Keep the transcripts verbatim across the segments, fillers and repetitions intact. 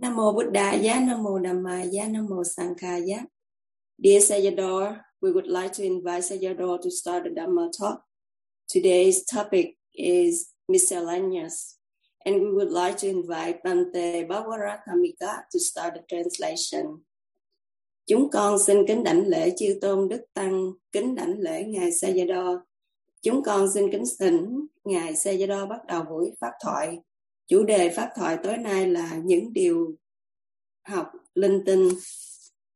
Nam mô Buddhaya, Nam mô Dhammaya, Nam mô Sanghaya. Dear Sayadaw, we would like to invite Sajjador to start the Dhamma talk. Today's topic is miscellaneous, and we would like to invite Bhante Pabbhāratamika to start the translation. Chúng con xin kính đảnh lễ chư tôn đức tăng, kính đảnh lễ ngài Sayadaw. Chúng con xin kính thỉnh ngài Sayadaw bắt đầu buổi pháp thoại. Chủ đề pháp thoại tối nay là những điều học linh tinh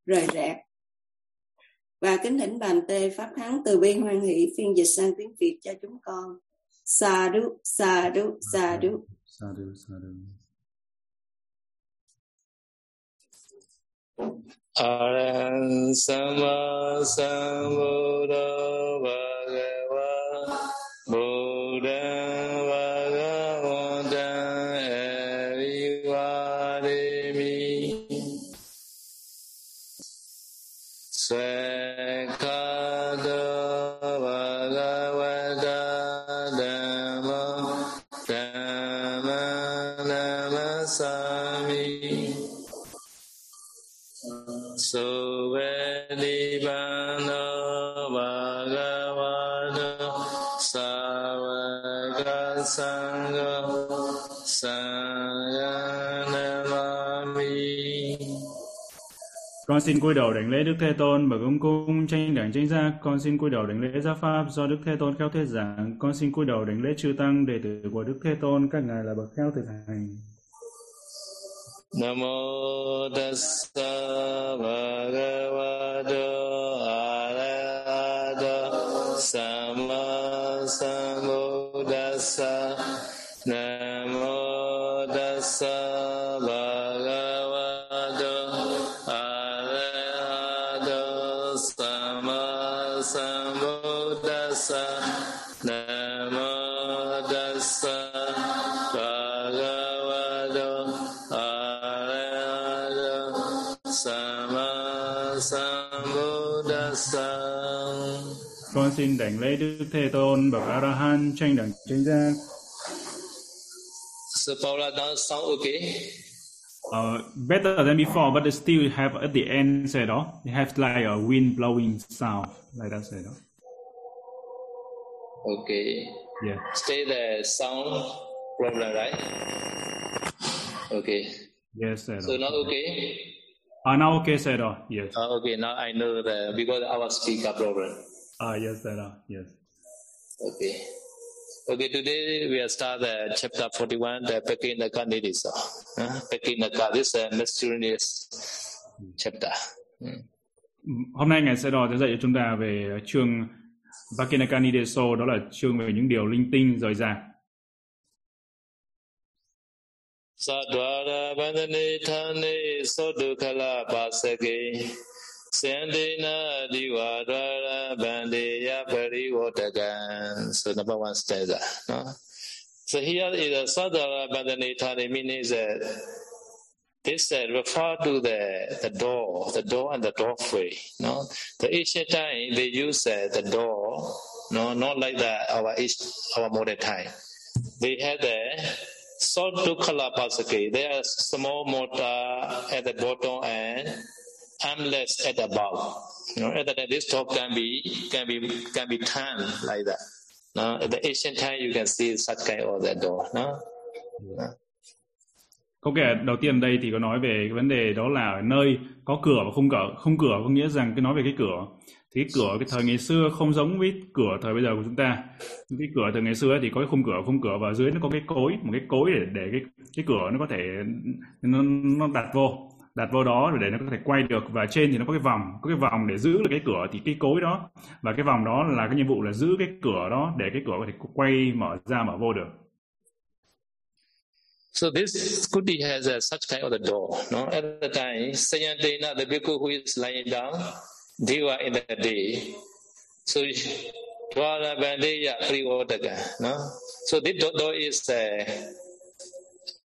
rời rạc. Và kính thỉnh Bhante Pháp Thắng từ bi hoan hỷ phiên dịch sang tiếng Việt cho chúng con. Sādhu, Sādhu, Sādhu. Sādhu, Sādhu. Arahant Samma Sambuddha Bhagavā Buddha. Con xin cúi đầu đảnh lễ Đức Thế Tôn bậc cung cung chánh đẳng chánh giác. Con xin cúi đầu đảnh lễ Giáo pháp do Đức Thế Tôn khéo thuyết giảng. Con xin cúi đầu đảnh lễ chư tăng đệ tử của Đức Thế Tôn, các ngài là bậc khéo thực hành. Nam mô Tassa Bhagavato Arahato Samma Sambuddhassa. Nam mô Tassa Con xin đảnh lễ Đức Thế Tôn bậc A-la-hán chánh đẳng chánh giác. So Paula does sound okay. Uh, better than before, but they still have at the end said, "Oh, they have like a wind blowing sound like that said." Okay. Yeah. Stay the sound problem, right? Okay. Yes, said. So not okay. Ah, uh, now okay said. Oh, yes. Uh, okay, now I know the because our speaker problem. Ah, yes, that are, yes. Okay. Okay, today we are start the chapter forty-one, the Pakiṇṇakanidesa. Huh? Pakiṇṇaka, this is a mysterious chapter. Hmm. Hôm nay Ngài sẽ đòi dạy cho chúng ta về chương Pakiṇṇakanidesa, đó là chương về những điều linh tinh rời rạc. Sadvara bandhane thane sodukhala basake. Sandina Diwara Bandeya Parivotagan. So number one stanza. No? So here is a Sadara Bandanitani means that this uh, refer to the, the door, the door and the doorway. No? The ancient time they use uh, the door, no, not like the, our our modern time. They had the Sodukhala Pasaki. There are small mortar at the bottom and armless at above, you know, other than this top can be can be can be turned like that. No, at the ancient time you can see such kind of that door. No. No. Câu kể đầu tiên đây thì có nói về cái vấn đề đó là ở nơi có cửa và không cửa, không cửa có nghĩa rằng cái nói về cái cửa. Thì cái cửa cái thời ngày xưa không giống với cửa thời bây giờ của chúng ta. Cái cửa thời ngày xưa thì có cái khung cửa, khung cửa và dưới nó có cái cối, một cái cối để để cái cái cửa nó có thể nó nó đặt vô. đặt vào đó để nó có thể quay được, và trên thì nó có cái vòng, có cái vòng để giữ được cái cửa, thì cái cối đó và cái vòng đó là cái nhiệm vụ là giữ cái cửa đó để cái cửa có thể quay mở ra mở vô được. So this kuti has a such kind of the door, no? At the time, Sayadena, the bhikkhu who is lying down, they were in the day. So Dwara Bandeya Privodaka, no? So this door is a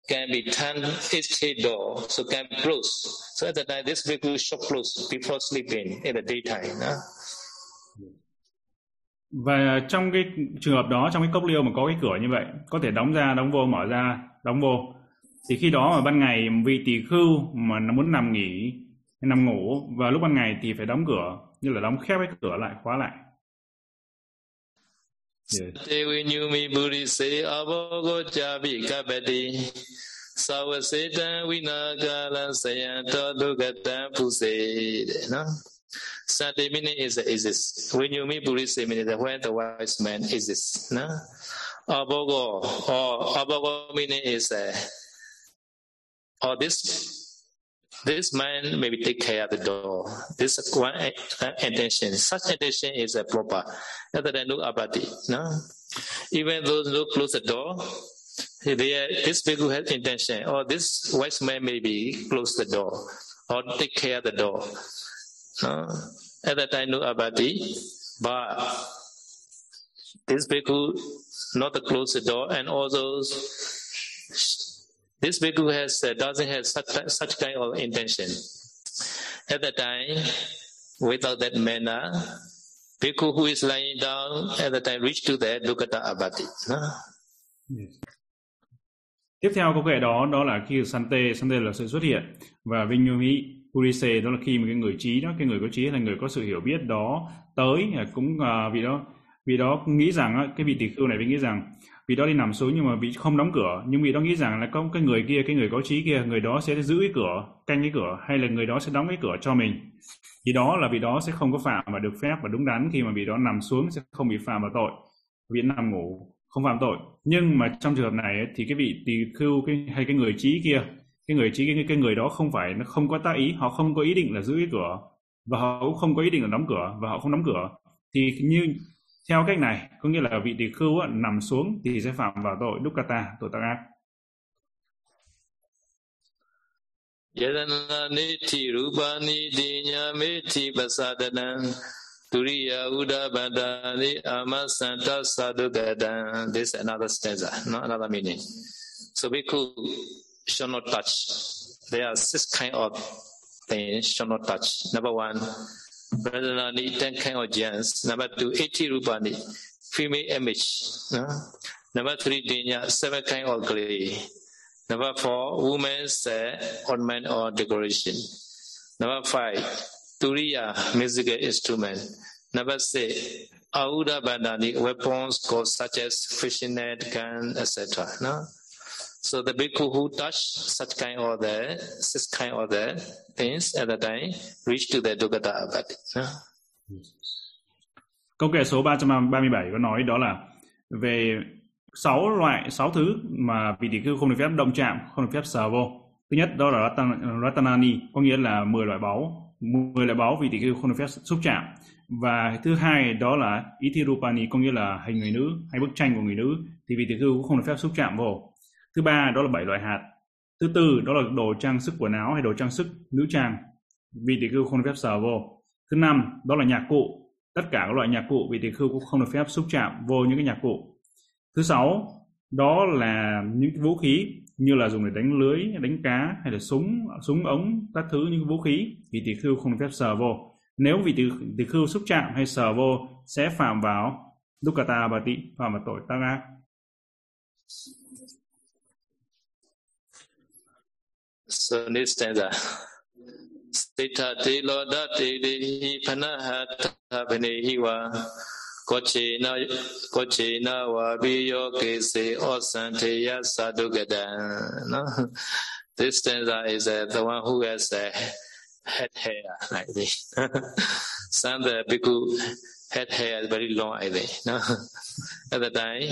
can be turned each door, so can be closed. So at the night, this bhikkhu should close before sleeping in the daytime. No? Và trong cái trường hợp đó, trong cái cốc liêu mà có cái cửa như vậy, có thể đóng ra, đóng vô, mở ra, đóng vô. Thì khi đó ở ban ngày vì tỳ khưu mà nó muốn nằm nghỉ, nằm ngủ và lúc ban ngày thì phải đóng cửa, như là đóng khép cái cửa lại, khóa lại. Yes. Satimini is exists. When you meet Buddhist meaning that when the wise man exists, no? Abogo or abogo meaning is uh, or this this man maybe take care of the door. This one uh, intention. Such intention is uh, proper. Other than look abati, no? Even those who close the door, they are, this people has intention. Or this wise man maybe close the door or take care of the door. No. At that time, no abati, but this bhikkhu not close the door, and also this bhikkhu has uh, doesn't have such such kind of intention. At that time, without that manner, bhikkhu who is lying down at that time reach to the dukkata abati. No. Yes. Tiếp theo câu kệ đó đó là khi sante sante là sự xuất hiện và vinyumi. Purise đó là khi mà cái người trí đó, cái người có trí hay là người có sự hiểu biết đó tới cũng uh, vì đó vì đó nghĩ rằng cái vị tỷ khưu này vì nghĩ rằng vì đó đi nằm xuống nhưng mà vì không đóng cửa, nhưng vì đó nghĩ rằng là có cái người kia, cái người có trí kia, người đó sẽ giữ cái cửa, canh cái cửa hay là người đó sẽ đóng cái cửa cho mình, thì đó là vì đó sẽ không có phạm và được phép và đúng đắn khi mà vì đó nằm xuống sẽ không bị phạm vào tội, vì nằm ngủ không phạm tội. Nhưng mà trong trường hợp này thì cái vị tỷ khưu cái, hay cái người trí kia, cái người chỉ cái, cái người đó không phải, nó không có tác ý, họ không có ý định là giữ cái cửa và họ cũng không có ý định là đóng cửa và họ không đóng cửa, thì như theo cách này có nghĩa là vị tỳ khưu nằm xuống thì sẽ phạm vào tội dukkata, tội tác ác. This is another stanza, not another meaning. So bhikkhu shall not touch. There are six kind of things shall not touch. Number one, Brahmanani, ten kind of gems. Number two, eighty rupani, female image. No? Number three, dinya, seven kind of clay. Number four, woman's uh, ornament or decoration. Number five, turiya, musical instrument. Number six, auda bandani, weapons called such as fishing net, gun, et cetera. No? So the bhikkhu who touch such kind or the such kind or the things at the time reach to the dukkata abati. No? Câu kệ số ba trăm ba mươi bảy có nói đó là về sáu loại sáu thứ mà vị tỷ khưu không được phép động chạm, không được phép sờ vô. Thứ nhất đó là ratanani, có nghĩa là mười loại báu, mười loại báu vị tỷ khưu không được phép xúc chạm. Và thứ hai đó là itirupani, có nghĩa là hình người nữ hay bức tranh của người nữ thì vị tỷ khưu cũng không được phép xúc chạm vô. Thứ ba đó là bảy loại hạt. Thứ tư đó là đồ trang sức quần áo hay đồ trang sức nữ trang, vị tỷ khưu không được phép sờ vô. Thứ năm đó là nhạc cụ, tất cả các loại nhạc cụ vị tỷ khưu cũng không được phép xúc chạm vô những cái nhạc cụ. Thứ sáu đó là những vũ khí như là dùng để đánh lưới, đánh cá hay là súng, súng ống, các thứ những vũ khí vị tỷ khưu không được phép sờ vô. Nếu vị tỷ khưu xúc chạm hay sờ vô sẽ phạm vào dukkata abati, phạm vào tội tác ác. So next stanza. Sita te loda te dehi panahata benehiwa koche na koche na wabiyo kese osante ya sadugada. This stanza is uh, the one who has uh, head hair like this. Some the bhikkhu head hair is very long, I think. No? At the time,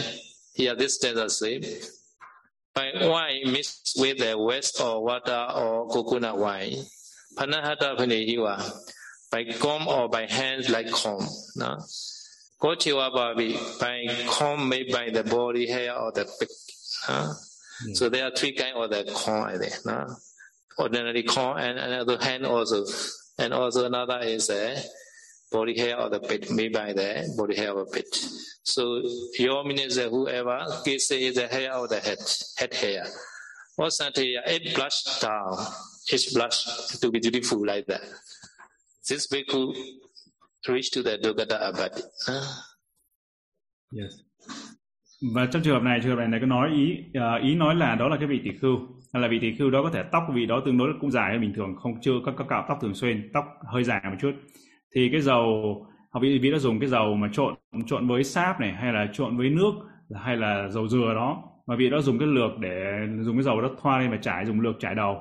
here this stanza says, wine mixed with the waste or water or coconut wine. Panahata panehiwa. By comb or by hand like comb. No? Kochiwa babi. By comb made by the body hair or the pick. No? Mm. So there are three kinds of the comb, I think. No? Ordinary comb and another hand also. And also another is a body hair or the pit, made by the body hair or pit. So your minister, whoever, gives is the hair or the head, head hair. Or something, it blushed down, it blushed to be beautiful like that. This bhikkhu reach to the dukkata abati. Huh? Yes. Và trong trường hợp này, trường hợp này này có nói ý uh, ý nói là đó là cái vị tỷ khưu, hay là vị tỷ khưu đó có thể tóc vị đó tương đối cũng dài hơn bình thường, không chưa các các cạo tóc thường xuyên, tóc hơi dài một chút, thì cái dầu hoặc vị vị đã dùng cái dầu mà trộn trộn với sáp này, hay là trộn với nước, hay là dầu dừa đó, mà vị đó dùng cái lược để dùng cái dầu đó thoa lên mà chải, dùng lược chải đầu,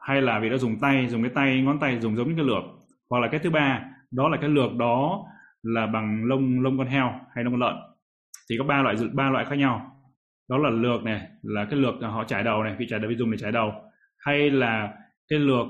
hay là vị đã dùng tay, dùng cái tay ngón tay dùng giống như cái lược, hoặc là cái thứ ba đó là cái lược đó là bằng lông lông con heo hay lông con lợn. Thì có ba loại ba loại khác nhau, đó là lược này, là cái lược họ chải đầu này, vị chải đầu dùng để chải đầu, hay là cái lược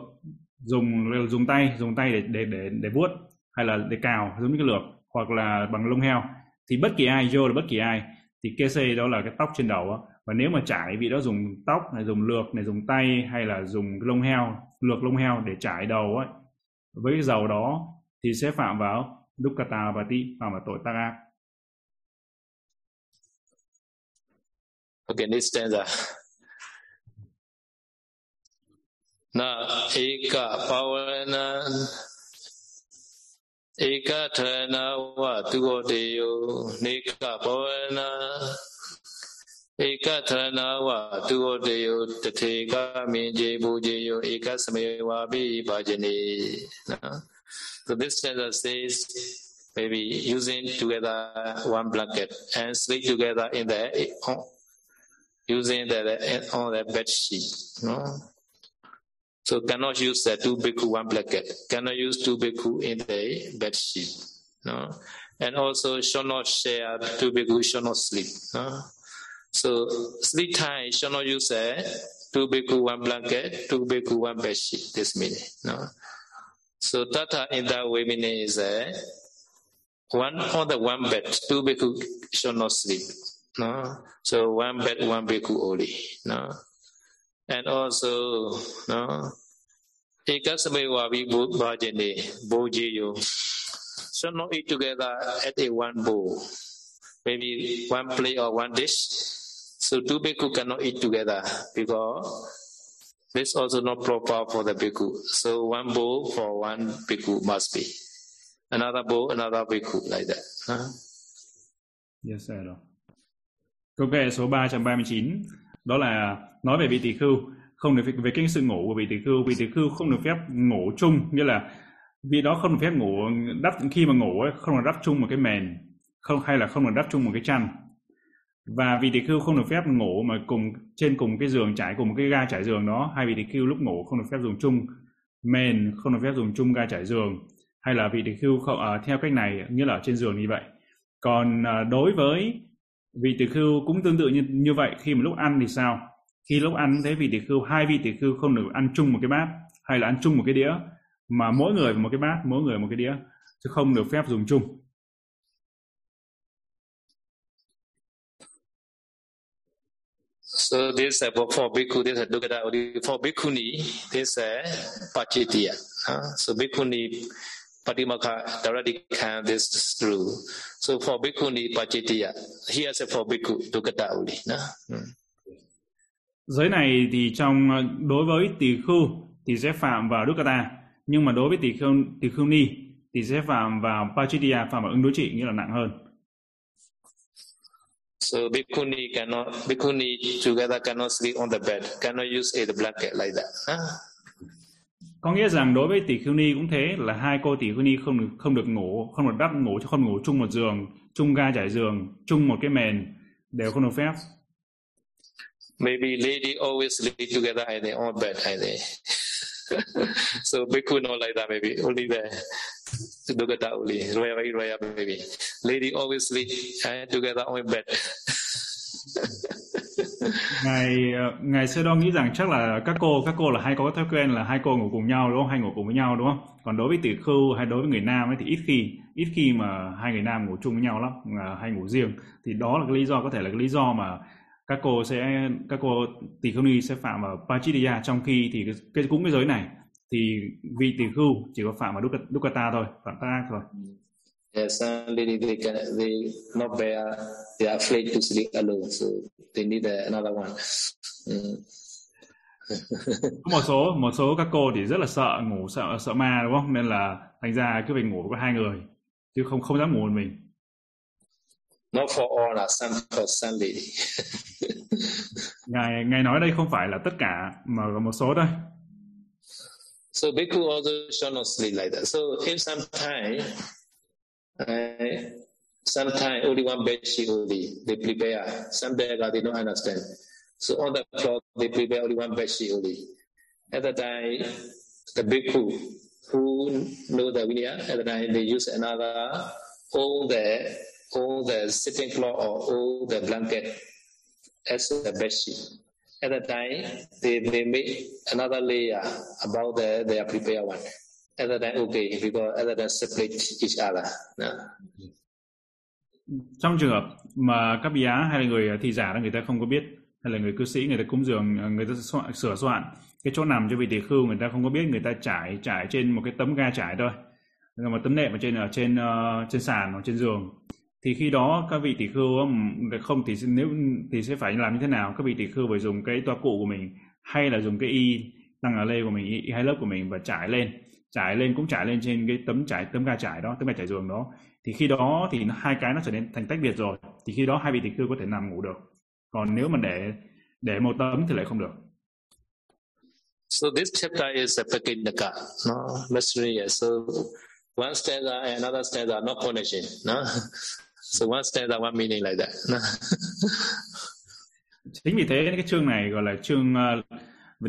dùng dùng tay dùng tay để để để, để vuốt, hay là để cào giống như cái lược, hoặc là bằng lông heo. Thì bất kỳ ai, vô là bất kỳ ai, thì kese đó là cái tóc trên đầu đó. Và nếu mà chải, vị đó dùng tóc này, dùng lược này, dùng tay, hay là dùng lông heo, lược lông heo để chải đầu ấy, với cái dầu đó thì sẽ phạm vào dukkata và ti, phạm vào tội tác ác. Okay, next stanza. Na eka pavana eka thana vatugodeyo neka pavana eka thana vatugodeyo tatheka minje bujeyo eka sameva bi bhajane. So this stanza says, maybe using together one blanket and sleep together in the using the on the bed sheet, no? So cannot use the two bhikkhu one blanket, cannot use two bhikkhu in the bed sheet, no? And also shall not share two bhikkhu, shall not sleep, no? So sleep time shall not use the two bhikkhu one blanket, two bhikkhu one bed sheet. This meaning, no? So tata in that way meaning is uh, one on the one bed, two bhikkhu shall not sleep. No, so one bed, one bhikkhu only. No, and also no. Ekasamevavi bhajane bhojeyo. So not eat together at a one bowl, maybe one plate or one dish. So two bhikkhu cannot eat together because this also not proper for the bhikkhu. So one bowl for one bhikkhu must be, another bowl, another bhikkhu, like that. Huh? Yes, sir. Câu kệ số ba trăm ba mươi chín đó là nói về vị tỷ khưu, không được về cái sự ngủ của vị tỷ khưu. Vị tỷ khưu không được phép ngủ chung, nghĩa là vị đó không được phép ngủ đắp, khi mà ngủ ấy, không được đắp chung một cái mền, không hay là không được đắp chung một cái chăn. Và vị tỷ khưu không được phép ngủ mà cùng trên cùng cái giường trải, cùng cái ga trải giường đó. Hai vị tỷ khưu lúc ngủ không được phép dùng chung mền, không được phép dùng chung ga trải giường, hay là vị tỷ khưu không à, theo cách này, nghĩa là ở trên giường như vậy. Còn à, đối với vị tỷ khưu cũng tương tự như, như vậy. Khi mà lúc ăn thì sao? Khi lúc ăn thế vị tỷ khưu, hai vị tỷ khưu không được ăn chung một cái bát, hay là ăn chung một cái đĩa, mà mỗi người một cái bát, mỗi người một cái đĩa, chứ không được phép dùng chung. So this is for bhikkhu, this is dukkata only. For bhikkhuni, this is pachitiya. So bhikkhuni Patimaka directly can this through. So for bhikkhuni pachitiya, here is for bhikkhu dukkata only. Giới này thì trong đối với tỷ khưu thì sẽ phạm vào dukkata, nhưng mà đối với tỷ khưu tỷ khưu ni thì sẽ phạm vào pachitiya, phạm vào ứng đối trị, nghĩa là nặng hơn. So bhikkhuni cannot bhikkhuni together cannot sleep on the bed, cannot use a blanket like that. Huh? Có nghĩa rằng đối với tỷ khưu ni cũng thế, là hai cô tỷ khưu ni không được, không được ngủ, không được đắp ngủ, không ngủ chung một giường, chung ga trải giường, chung một cái mền, đều không được phép. Maybe lady always sleep together in their own bed, I think. So bhikkhu not like that, maybe only the dukkata only, raya raya maybe. Lady always sleep together on bed. Ngài ngài Sayadaw nghĩ rằng chắc là các cô các cô là hay có cái thói quen là hai cô ngủ cùng nhau, đúng không? Hay ngủ cùng với nhau, đúng không? Còn đối với tỷ khưu hay đối với người nam ấy thì ít khi ít khi mà hai người nam ngủ chung với nhau lắm, hay ngủ riêng. Thì đó là cái lý do, có thể là cái lý do mà các cô sẽ các cô tỷ khưu ni sẽ phạm vào pachitiya, trong khi thì cái cũng cái giới này thì vì tỷ khưu chỉ có phạm vào dukkata thôi, phạm tác thôi. Yes, lady they can they not bear, they are afraid to sleep alone, so they need another one. một số một số các cô thì rất là sợ ngủ, sợ sợ ma, đúng không? Nên là thành ra cứ phải ngủ với hai người, chứ không không dám ngủ một mình. Not for all are some for somebody. Ngài ngài nói đây không phải là tất cả mà có một số thôi. So bhikkhu also shall not sleep like that. So if sometimes, right, sometimes only one bedsheet only they prepare. Some beggars they don't understand. So on the floor they prepare only one bedsheet only. At the time, the bhikkhu who know the vinaya, at the time they use another all the all the sitting cloth or all the blanket as the bedsheet. At the time, they, they make another layer about the, their prepared one. At the time, okay, because at the time separate each other. No. Trong trường hợp mà các bia hay là người thị giả người ta không có biết, hay là người cư sĩ người ta cúng dường, người ta soạn, sửa soạn cái chỗ nằm cho vị tỳ khưu người ta không có biết, người ta trải trải trên một cái tấm ga trải thôi, một tấm nệm ở trên ở trên uh, trên sàn hoặc trên giường. Thì khi đó các vị tỷ khưu không thì nếu thì sẽ phải làm như thế nào? Các vị tỷ khưu phải dùng cái toa cụ của mình hay là dùng cái y tăng ở lê của mình, y hai lớp của mình và trải lên, trải lên cũng trải lên trên cái tấm trải tấm ga trải đó, tấm ga trải giường đó. Thì khi đó thì hai cái nó trở nên thành tách biệt rồi. Thì khi đó hai vị tỷ khưu có thể nằm ngủ được. Còn nếu mà để để một tấm thì lại không được. So this chapter is a Pakiṇṇaka, no mystery. So one stanza and another stanza not connection, no. So one stanza, one meaning like that. Chính vì thế cái chương này gọi là chương uh,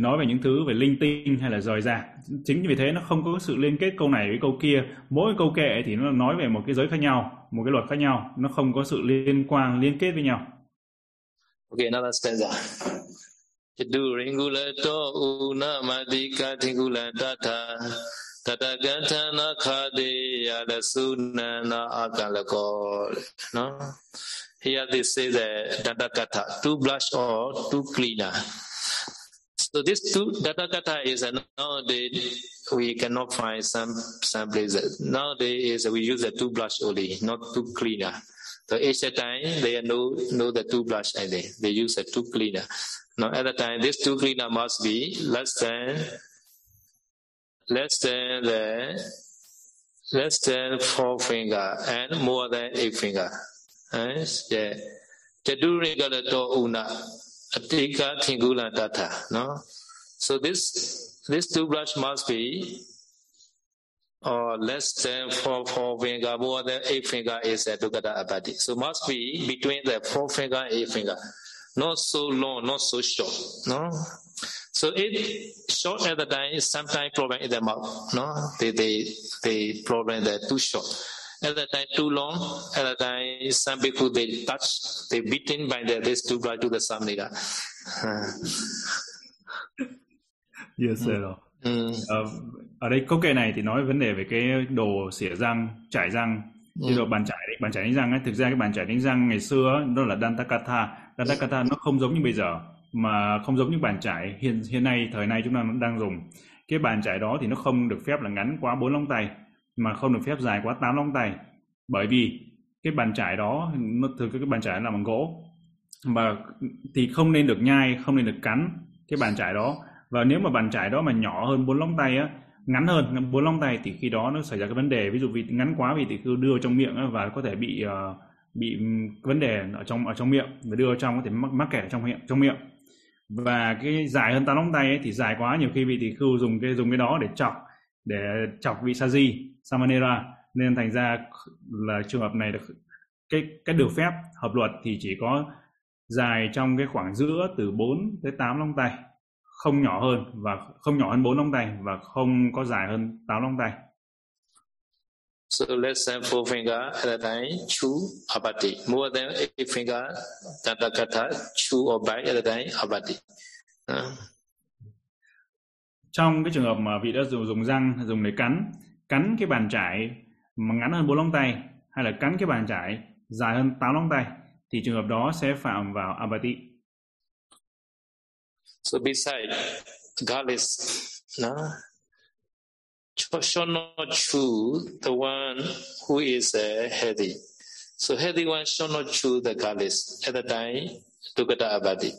nói về những thứ về linh tinh hay là rời rạc. Chính vì thế nó không có sự liên kết câu này với câu kia. Mỗi câu kệ thì nó nói về một cái giới khác nhau, một cái luật khác nhau. Nó không có sự liên quan, liên kết với nhau. Okay, another stanza. Chidu ringulato unamadika thingulatata Tadagatana khade yadasunana akalakol. No? Here they say that Tadagata, to blush or to cleaner. So this two Tadagata is a nowadays we cannot find some some places. Nowadays we use the to blush only, not to cleaner. So each time they know know the to blush and they they use the to cleaner. Now at the time this to cleaner must be less than Less than the less than four finger and more than eight finger. Right? Yeah. No? So this this two brush must be or less than four four finger, more than eight finger is a Dukata Abadi. So must be between the four finger and eight finger. Not so long, not so short. No? So it short at the time is sometimes problem in the mouth. No, they they they problem that too short. At the time too long. At the time some people they touch, they beaten by the this too bright to the samnega. Yes, sir. Mm. Uh, ở đây câu kệ này thì nói vấn đề về cái đồ xỉa răng, chải răng. Cái đồ bàn chải, bàn chải đánh răng ấy. Thực ra cái bàn chải đánh răng ngày xưa nó là Dantakatha. Dantakatha nó không giống như bây giờ. Mà không giống những bàn chải hiện hiện nay thời nay chúng ta đang dùng. Cái bàn chải đó thì nó không được phép là ngắn quá bốn lóng tay mà không được phép dài quá tám lóng tay, bởi vì cái bàn chải đó nó thường cái bàn chải làm bằng gỗ mà thì không nên được nhai, không nên được cắn cái bàn chải đó. Và nếu mà bàn chải đó mà nhỏ hơn bốn lóng tay á, ngắn hơn bốn lóng tay thì khi đó nó xảy ra cái vấn đề, ví dụ vì ngắn quá vì thì cứ đưa trong miệng á, và có thể bị uh, bị vấn đề ở trong ở trong miệng và đưa trong có thể mắc, mắc kẹt trong miệng trong miệng. Và cái dài hơn tám lóng tay ấy, thì dài quá nhiều khi vị tỷ khưu dùng cái dùng cái đó để chọc để chọc vị Saji Samanera, nên thành ra là trường hợp này cái cái được phép hợp luật thì chỉ có dài trong cái khoảng giữa từ bốn tới tám lóng tay, không nhỏ hơn và không nhỏ hơn bốn lóng tay và không có dài hơn tám lóng tay. So less than four finger at a time, chu abati. More than eight finger, tadakata, chu or bite at a time, abati. Uh. Trong cái trường hợp mà vị đã dùng, dùng răng, dùng để cắn, cắn cái bàn chải mà ngắn hơn bốn lóng tay, hay là cắn cái bàn chải dài hơn tám lóng tay, thì trường hợp đó sẽ phạm vào abati. So beside garlic, no? Shall not chew the one who is uh, healthy. So healthy one shall not chew the garlics. At the time, Dukata Abadi.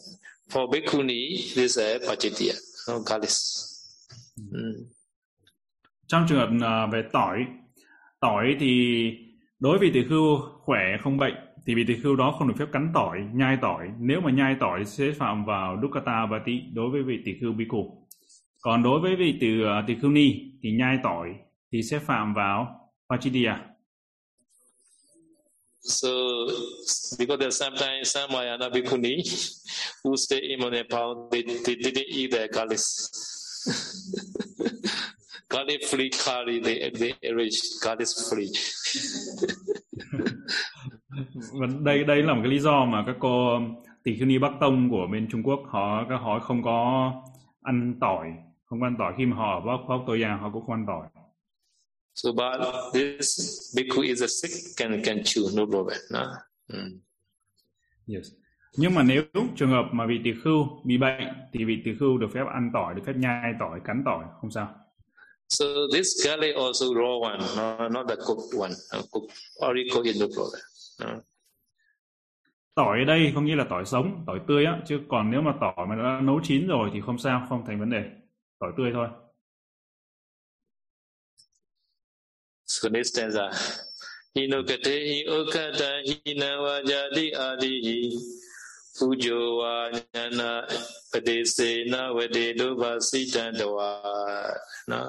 For bhikkhuni, this is a pachitya, no garlics. Mm. Trong trường hợp về tỏi, tỏi thì đối với tỷ khưu khỏe không bệnh thì vị tỳ khưu đó không được phép cắn tỏi, nhai tỏi. Nếu mà nhai tỏi sẽ phạm vào dukkata vati đối với vị tỳ khưu bhikkhu. Còn đối với vị từ tỳ khưu ni thì nhai tỏi thì sẽ phạm vào pachidiya. So because there's sometimes some Ayana bhikkhuni who stay in Nepal, they they didn't eat their garlics. Garlic free curry, they they arrange garlic free. Đây đây là một cái lý do mà các cô tỳ khưu ni Bắc Tông của bên Trung Quốc họ các họ không có ăn tỏi, không ăn tỏi khi mà họ ở Bắc Bắc Tô Giang họ cũng không ăn tỏi. So, but this bhikkhu is a sick can can chew no problem, no. Mm. Yes. Nhưng mà nếu trường hợp mà vị tỳ khưu bị bệnh thì vị tỳ khưu được phép ăn tỏi, được phép nhai tỏi, cắn tỏi, không sao. So this garlic also raw one, no, not the cooked one. Uh, cooked orico is no problem. No. Tỏi ở đây không nghĩa là tỏi sống, tỏi tươi á, chứ còn nếu mà tỏi mà đã nấu chín rồi thì không sao, không thành vấn đề. Tỏi tươi thôi. So next stanza. Hinokate okata hinawa jadi adihi fujo wa nyana padese na wade dovasita dawa. No.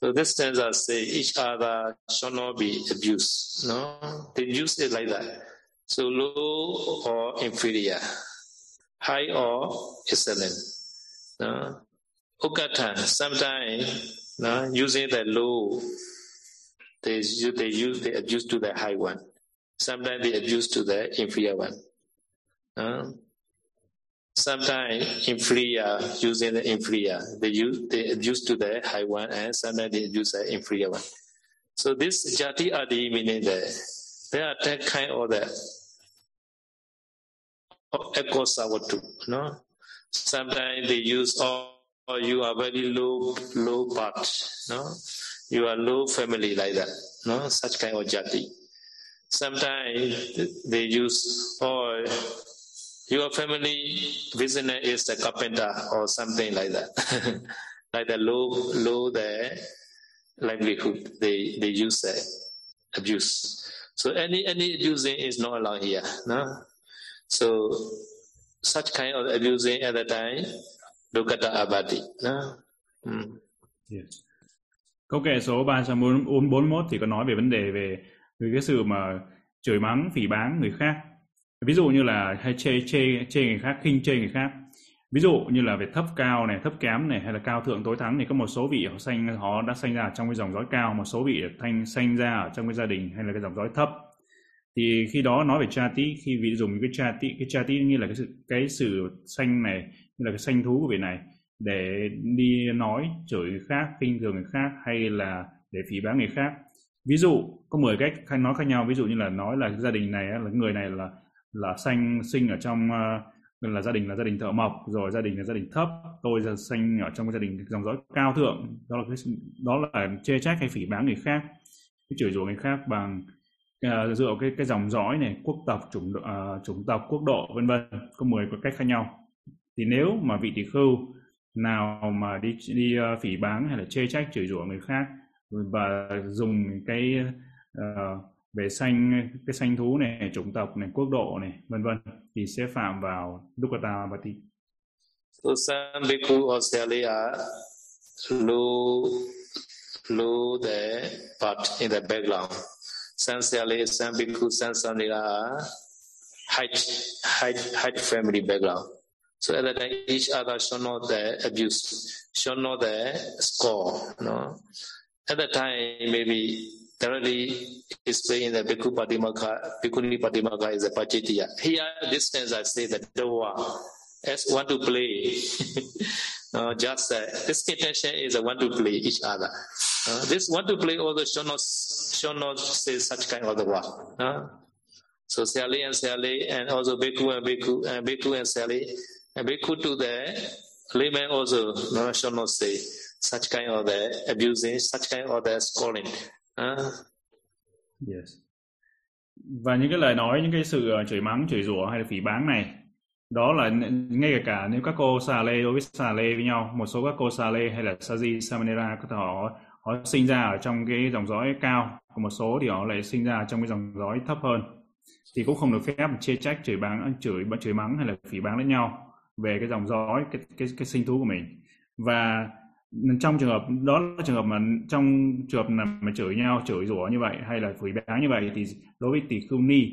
So this stanza say each other shall not be abused. No, they use it like that. So low or inferior, high or excellent. No. Okata sometimes no using the low. They use, they use, they abuse to the high one. Sometimes they abuse to the inferior one. Uh, sometimes inferior using the inferior, they use, they abuse to the high one, and sometimes they abuse the inferior one. So this jati adi meaning that there are ten kind of the ekosawatu. No, sometimes they use oh, oh you are very low low part. No. You are low family like that, no? Such kind of jati. Sometimes they use, or your family visitor is a carpenter or something like that. Like the low, low the livelihood. They they use that abuse. So any any abusing is not allowed here, no? So such kind of abusing at the time, dukkata abati, no? Mm. Yes. Câu kệ số ba trăm bốn mươi mốt thì có nói về vấn đề về, về cái sự mà chửi mắng, phỉ báng người khác. Ví dụ như là hay chê, chê, chê người khác, khinh chê người khác. Ví dụ như là về thấp cao này, thấp kém này, hay là cao thượng tối thắng, thì có một số vị họ, sanh, họ đã sanh ra trong cái dòng dõi cao, một số vị thanh sanh ra ở trong cái gia đình hay là cái dòng dõi thấp. Thì khi đó nói về chati, khi vị dùng cái chati, cái chati như là cái sự, cái sự sanh này, như là cái sanh thú của vị này, để đi nói, chửi người khác, khinh thường người khác hay là để phỉ báng người khác. Ví dụ, có mười cách nói khác nhau. Ví dụ như là nói là gia đình này, là người này là, là sanh sinh ở trong, là gia đình là gia đình thợ mộc, rồi gia đình là gia đình thấp, tôi là sanh ở trong gia đình dòng dõi cao thượng. Đó là, cái, đó là chê trách hay phỉ báng người khác, chửi rủa người khác bằng uh, dựa vào cái, cái dòng dõi này, quốc tộc, chủng, uh, chủng tộc, quốc độ, vân vân. Có mười cách khác nhau. Thì nếu mà vị tỳ khưu nào mà đi đi phỉ báng hay là chê trách chửi rủa người khác và dùng cái uh, về sanh cái sanh thú này, chủng tộc này, quốc độ này, vân vân thì sẽ phạm vào dukkata vati. So some people Australia low low the part in the background. Some Australia, some people, some Australia hide hide hide family background. So at that time, each other shall know the abuse, shall know the score. No, at that time maybe directly explain the bhikkhu patimaka, bhikkhuni patimaka is a pachitiya. Here, this stanza I say the dowa as one to play. No, just uh, this intention is a one to play each other. Uh, this one to play also shall not shall not say such kind of the word. Uh, so Sally and Sally and also bhikkhu and bhikkhu and bhikkhu and Sally. And bhikkhu to the layman also no, shall not say such kind of the abusing, such kind of the scolding. Uh. Yes. Và những cái lời nói, những cái sự chửi mắng, chửi rủa hay là phỉ báng này, đó là ngay cả nếu các cô xà lê đối với xà lê với nhau, một số các cô xà lê hay là Saji Samanera có thể họ, họ sinh ra ở trong cái dòng dõi cao, còn một số thì họ lại sinh ra trong cái dòng dõi thấp hơn. thì cũng không được phép chê trách, chửi báng, chửi chửi mắng hay là phỉ báng lẫn nhau về cái dòng dõi, cái cái cái sinh thú của mình. Và trong trường hợp đó là trường hợp mà trong trường hợp mà, mà chửi nhau, chửi rủa như vậy hay là phỉ báng như vậy thì đối với tỷ khưu ni,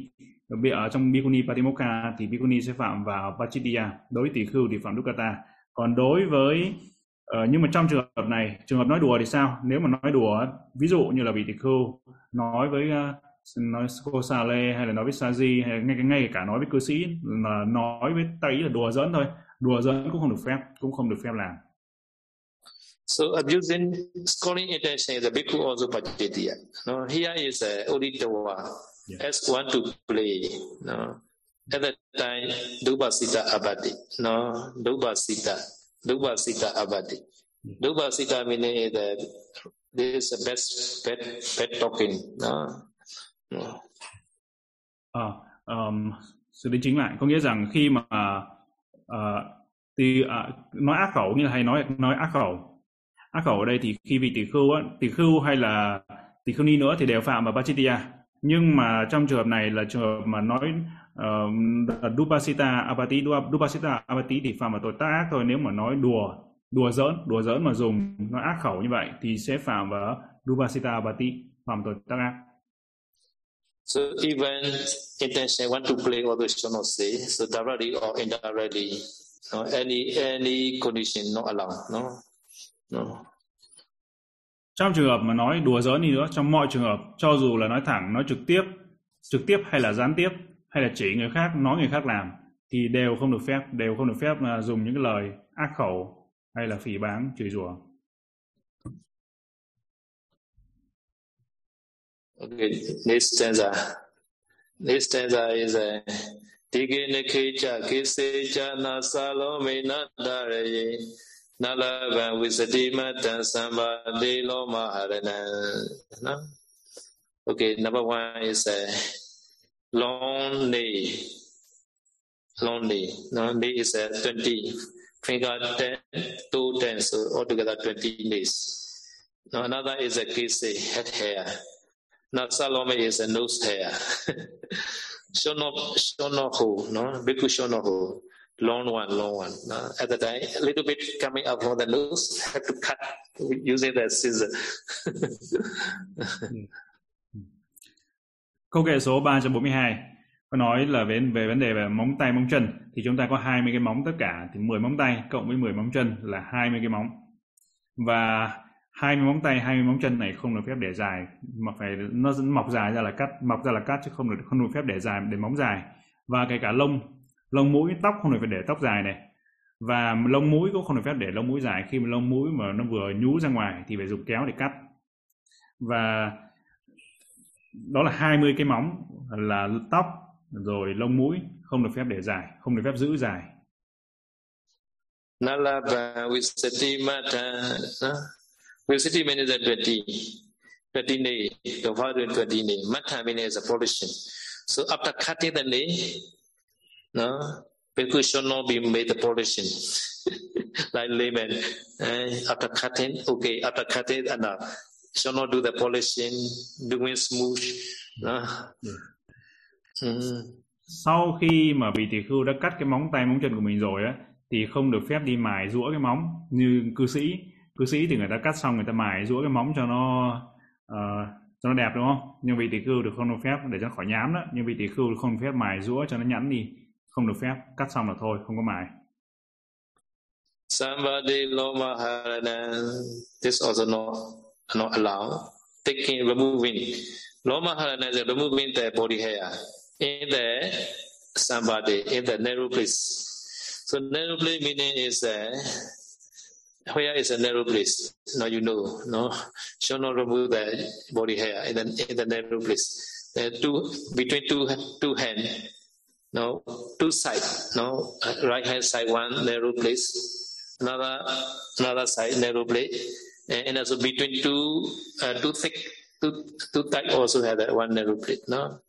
ở trong bhikkhuni patimokha thì bhikkhuni sẽ phạm vào pachitiya, đối với tỷ khưu thì phạm dukkata. Còn đối với uh, nhưng mà trong trường hợp này, trường hợp nói đùa thì sao? Nếu mà nói đùa, ví dụ như là bị tỷ khưu nói với uh, nói cô xà lê hay là nói với sa di hay ngay ngay cả nói với cư sĩ là nói với ta ý là đùa giỡn thôi, đùa giỡn cũng không được phép, cũng không được phép làm. So abusing, calling attention is a bhikkhu also pachitiya. No, here is a auditor, yeah. As one to play. No, at that time dubasita abadi. No, dubasita, dubasita abadi. Dubasita meaning that this is the best pet pet talking. No. À, um, sự đính chính lại có nghĩa rằng khi mà uh, tì, uh, nói ác khẩu như là hay nói nói ác khẩu ác khẩu ở đây thì khi bị tỷ khưu á, tỷ khưu hay là tỷ khưu ni nữa thì đều phạm vào pachitiya, nhưng mà trong trường hợp này là trường hợp mà nói uh, dupasita abati dupasita abati thì phạm vào tội tác ác thôi. Nếu mà nói đùa đùa giỡn đùa giỡn mà dùng nói ác khẩu như vậy thì sẽ phạm vào dupasita abati, phạm tội tác ác. So even intention want to play or shall not say, so directly or indirectly, no, any any condition not allowed, no, no. Trong trường hợp mà nói đùa giỡn đi nữa, trong mọi trường hợp, cho dù là nói thẳng, nói trực tiếp, trực tiếp hay là gián tiếp, hay là chỉ người khác, nói người khác làm, thì đều không được phép, đều không được phép dùng những cái lời ác khẩu hay là phỉ báng, chửi rủa. Okay, next stanza. Next stanza is a Tigene Kecha Kisecha Nasalome Nadare Nalavan Visadima Tansamba De Loma Harana. Okay, number one is a lonely. Lonely. Lonely is a twenty. Finger ten, two ten, so altogether twenty days. Now another is a Kise, head hair. Nasalome is a nose hair. Shono, shonoho, no? Bhikkhu shonoho. Long one, long one. No? At the time, a little bit coming up from the nose, have to cut using the scissor. Câu kệ số ba trăm bốn mươi hai có nói là về, về vấn đề về móng tay, móng chân. Thì chúng ta có hai mươi cái móng tất cả, thì mười móng tay cộng với mười móng chân là hai mươi cái móng. Và hai mươi móng tay, hai mươi móng chân này không được phép để dài, mà phải nó mọc dài ra là cắt, mọc ra là cắt chứ không được không được phép để dài, để móng dài. Và kể cả lông, lông mũi, tóc không được phép để tóc dài này. Và lông mũi cũng không được phép để lông mũi dài, khi mà lông mũi mà nó vừa nhú ra ngoài thì phải dùng kéo để cắt. Và đó là hai mươi cái móng là tóc rồi lông mũi không được phép để dài, không được phép giữ dài. Nalaba vissatimata. University means a twenty, twenty nail, the father twenty nail. Matha means a pollution. So after cutting the nail, no, bhikkhu should not be made the pollution. Like layman, eh, after cutting, okay, after cutting enough, should not do the pollution, doing smooth, no. Mm. Sau khi mà bị tỷ khưu đã cắt cái móng tay, móng chân của mình rồi á, thì không được phép đi mài giũa cái móng như cư sĩ. Cư sĩ thì người ta cắt xong người ta mài giũa cái móng cho nó uh, cho nó đẹp đúng không? Nhưng vì tỷ khưu được không được phép để cho nó khỏi nhám đó. Nhưng vì tỷ khưu không được phép mài giũa cho nó nhẵn đi, không được phép, cắt xong là thôi, không có mài. Somebody loma harana, this also not not allowed. Taking removing loma harana is removing the body hair in the somebody in the narrow place. So narrow place meaning is a where is a narrow place? Now you know, no? Shall not remove the body hair in the, in the narrow place. Uh, two, between two, two hands, no? Two sides, no? Right hand side, one narrow place. Another, another side, narrow place. And, and also between two, uh, two thick, two, two tight also have that one narrow place, no?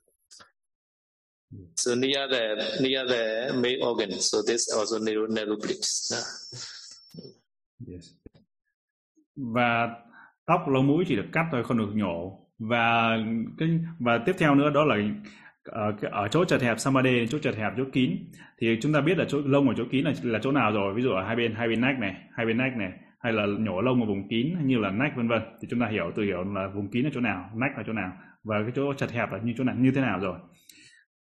So near the, near the male organ. So this also narrow, narrow place, no? Yes. Và tóc lông mũi chỉ được cắt thôi, không được nhổ. Và cái và tiếp theo nữa đó là Ở, ở chỗ chật hẹp samadhi, chỗ chật hẹp, chỗ kín thì chúng ta biết là chỗ lông ở chỗ kín là là chỗ nào rồi, ví dụ ở hai bên hai bên nách này, hai bên nách này, hay là nhổ lông ở vùng kín như là nách vân vân, thì chúng ta hiểu tự hiểu là vùng kín là chỗ nào, nách là chỗ nào và cái chỗ chật hẹp là như chỗ nào như thế nào rồi.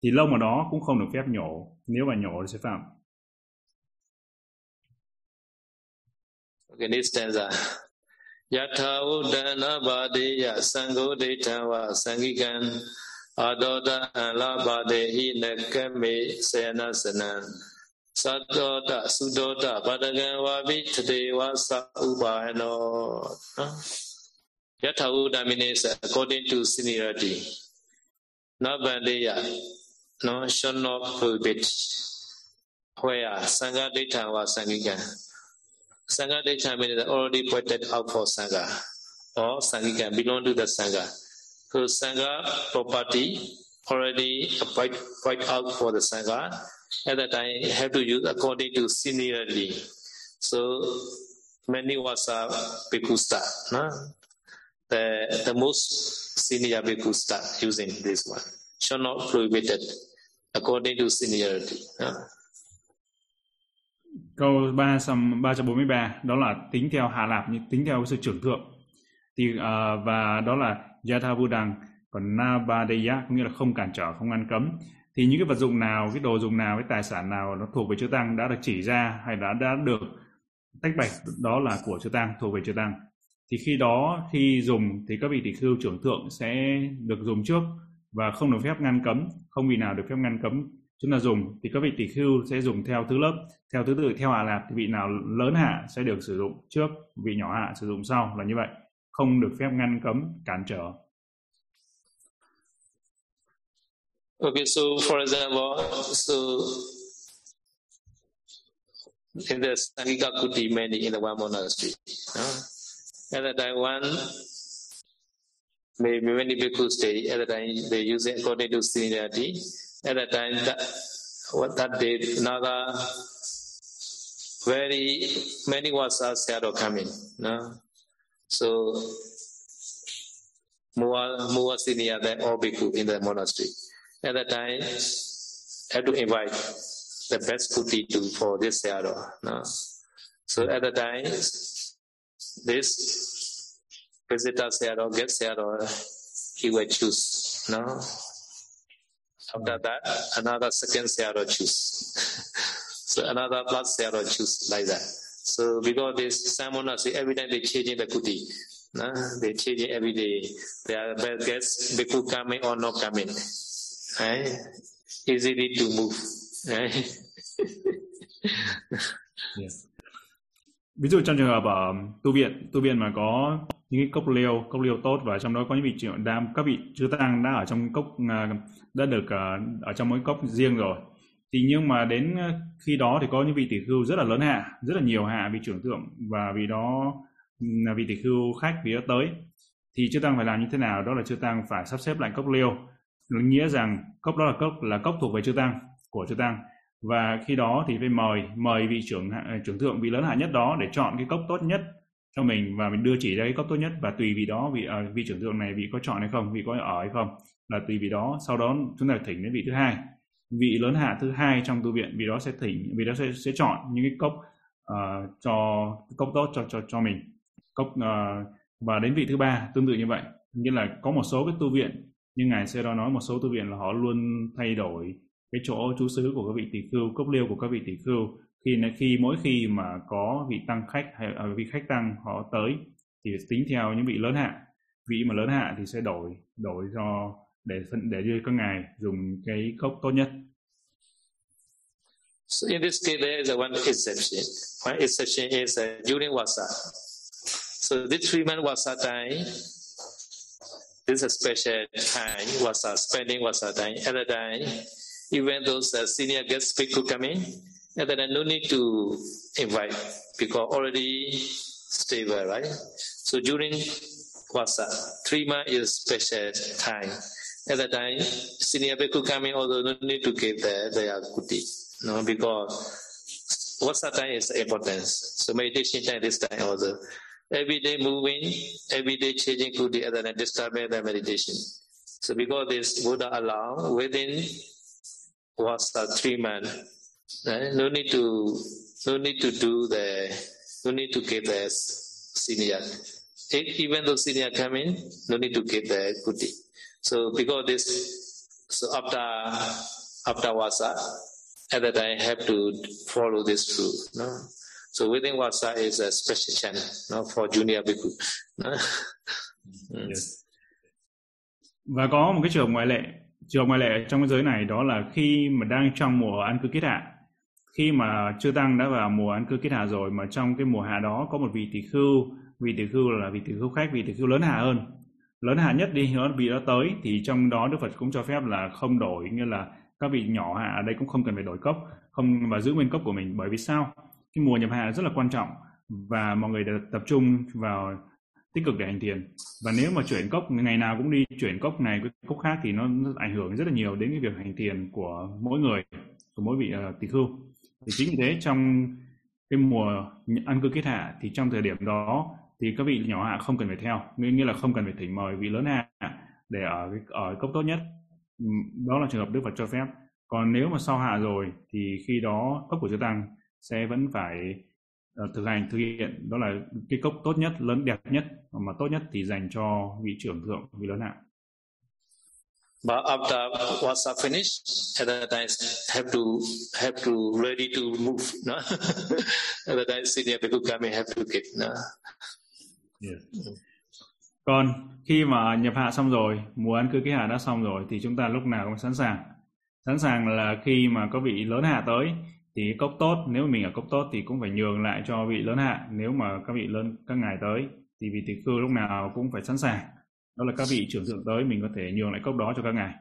Thì lông ở đó cũng không được phép nhổ, nếu mà nhổ thì sẽ phạm. Okay, next stanza. Yatha uddana badiya sangoditava sangikan Adoda alabade hinekame senasanan Sadoda sudoda badagan wabi tadewa saubayano. Yatha uddana means according to seniority. Nabadeya, no, shall not forbid. Where sangadita was sangikan. Sangadita means already pointed out for sangha, or sangikan belong to the sangha. So sangha property already quite quite out for the sangha. At that time, have to use according to seniority. So many wasa bhikkhu start. Huh? The the most senior bhikkhu start using this one. Shall not prohibited according to seniority. Huh? Câu ba ba trăm bốn mươi ba đó là tính theo hạ lạp, tính theo sự trưởng thượng. Thì uh, và đó là Yatha Buddhang, còn Nabadeya có nghĩa là không cản trở, không ngăn cấm. Thì những cái vật dụng nào, cái đồ dùng nào, cái tài sản nào nó thuộc về chư tăng đã được chỉ ra hay đã đã được tách bạch, đó là của chư tăng, thuộc về chư tăng. Thì khi đó khi dùng thì các vị tỷ khưu trưởng thượng sẽ được dùng trước và không được phép ngăn cấm, không vị nào được phép ngăn cấm. Chúng ta dùng thì các vị tỷ khưu sẽ dùng theo thứ lớp, theo thứ tự, theo hạ lạp, thì vị nào lớn hạ sẽ được sử dụng trước, vị nhỏ hạ sử dụng sau, là như vậy. Không được phép ngăn cấm, cản trở. Okay, so for example, so in the Sangika Kuti many in the one monastery, no? At that time one, maybe many people stay, at that time they use it according to seniority. At that time, that, what that day, another very many wasa sayadaw coming, no? So, more, more senior than all bhikkhu in the monastery. At that time, I had to invite the best kuti to for this sayadaw. No? So at that time, this visitor sayadaw, guest sayadaw, he will choose. No? After that, another second sayadaw choose. So another plus sayadaw choose, like that. So because this some monastery every time they changing the kuti, no? They changing every day. They are best guests, bhikkhu coming or not coming, right? Easily to move, right? Yes. Ví dụ trong trường hợp ở tu viện, tu viện mà có những cái cốc liêu, cốc liêu tốt và trong đó có những vị đam, các vị chư tăng đã ở trong cốc, đã được ở trong mỗi cốc riêng rồi. Thì nhưng mà đến khi đó thì có những vị tỷ khưu rất là lớn hạ, rất là nhiều hạ, vị trưởng thượng và vì đó là vị tỷ khưu khách vì đó tới. Thì chư tăng phải làm như thế nào? Đó là chư tăng phải sắp xếp lại cốc liêu. Nghĩa rằng cốc đó là cốc là cốc thuộc về chư tăng, của chư tăng. Và khi đó thì phải mời mời vị trưởng trưởng thượng, vị lớn hạ nhất đó để chọn cái cốc tốt nhất cho mình và mình đưa chỉ ra cái cốc tốt nhất, và tùy vị đó vị uh, vị trưởng thượng này vị có chọn hay không, vị có ở hay không là tùy vị đó. Sau đó chúng ta thỉnh đến vị thứ hai, vị lớn hạ thứ hai trong tu viện, vì đó sẽ thỉnh, vì đó sẽ sẽ chọn những cái cốc uh, cho cốc tốt cho cho cho mình cốc uh, và đến vị thứ ba tương tự như vậy. Nghĩa là có một số cái tu viện như ngài Sayadaw nói, một số tu viện là họ luôn thay đổi cái chỗ trú xứ của các vị tỷ khưu, cốc liêu của các vị tỷ khưu, khi khi mỗi khi mà có vị tăng khách hay uh, vị khách tăng họ tới thì tính theo những vị lớn hạ, vị mà lớn hạ thì sẽ đổi đổi cho để để đưa các ngài dùng cái cốc tốt nhất. So in this case there is a one exception. One exception is uh, during wasa. So this three month wasa time, this is a special time wasa, spending wasa time. At that time, even those uh, senior guest people come in, and then no need to invite because already stable, right? So during wasa, three month is special time. At that time, senior bhikkhu coming, although no need to give their, their kuti, no, because what's that time is important. So meditation time this time also. Every day moving, every day changing kuti, and then disturbing the meditation. So because this Buddha allowed within was the three men, right? No need to no need to do the no need to give the senior. If, even though senior come in, no need to give the kuti. So because this, so after after vasa, at that time have to follow this truth. No? So within vasa is a special channel, no, for junior bhikkhu. No? Mm. Yes. Và có một cái trường ngoại lệ, trường ngoại lệ trong cái giới này đó là khi mà đang trong mùa an cư kiết hạ, khi mà chư tăng đã vào mùa an cư kiết hạ rồi mà trong cái mùa hạ đó có một vị tỳ khưu, vị tỳ khưu là vị tỳ khưu khách, vị tỳ khưu lớn hạ hơn, lớn hạ nhất đi, nó bị nó tới thì trong đó Đức Phật cũng cho phép là không đổi, như là các vị nhỏ hạ ở đây cũng không cần phải đổi cốc, không và giữ nguyên cốc của mình. Bởi vì sao? Cái mùa nhập hạ rất là quan trọng và mọi người tập trung vào tích cực để hành thiền, và nếu mà chuyển cốc ngày nào cũng đi chuyển cốc này với cốc khác thì nó, nó ảnh hưởng rất là nhiều đến cái việc hành thiền của mỗi người, của mỗi vị uh, tỳ khưu. Thì chính vì thế trong cái mùa an cư kiết hạ thì trong thời điểm đó thì các vị nhỏ hạ không cần phải theo, nghĩa là không cần phải thỉnh mời vị lớn hạ để ở cái, ở cốc tốt nhất. Đó là trường hợp Đức Phật cho phép. Còn nếu mà sau hạ rồi thì khi đó cốc của chư tăng sẽ vẫn phải thực hành, thực hiện, đó là cái cốc tốt nhất, lớn đẹp nhất, mà tốt nhất thì dành cho vị trưởng thượng, vị lớn hạ. But after vasa finish, at that time have to have to ready to move. No? At that time senior people come and have to get. No? Yes. Còn khi mà nhập hạ xong rồi, mùa an cư kiết hạ đã xong rồi thì chúng ta lúc nào cũng sẵn sàng. Sẵn sàng là khi mà có vị lớn hạ tới thì cốc tốt, nếu mình ở cốc tốt thì cũng phải nhường lại cho vị lớn hạ. Nếu mà các vị lớn các ngài tới thì vị tỳ khưu lúc nào cũng phải sẵn sàng. Đó là các vị trưởng thượng tới mình có thể nhường lại cốc đó cho các ngài.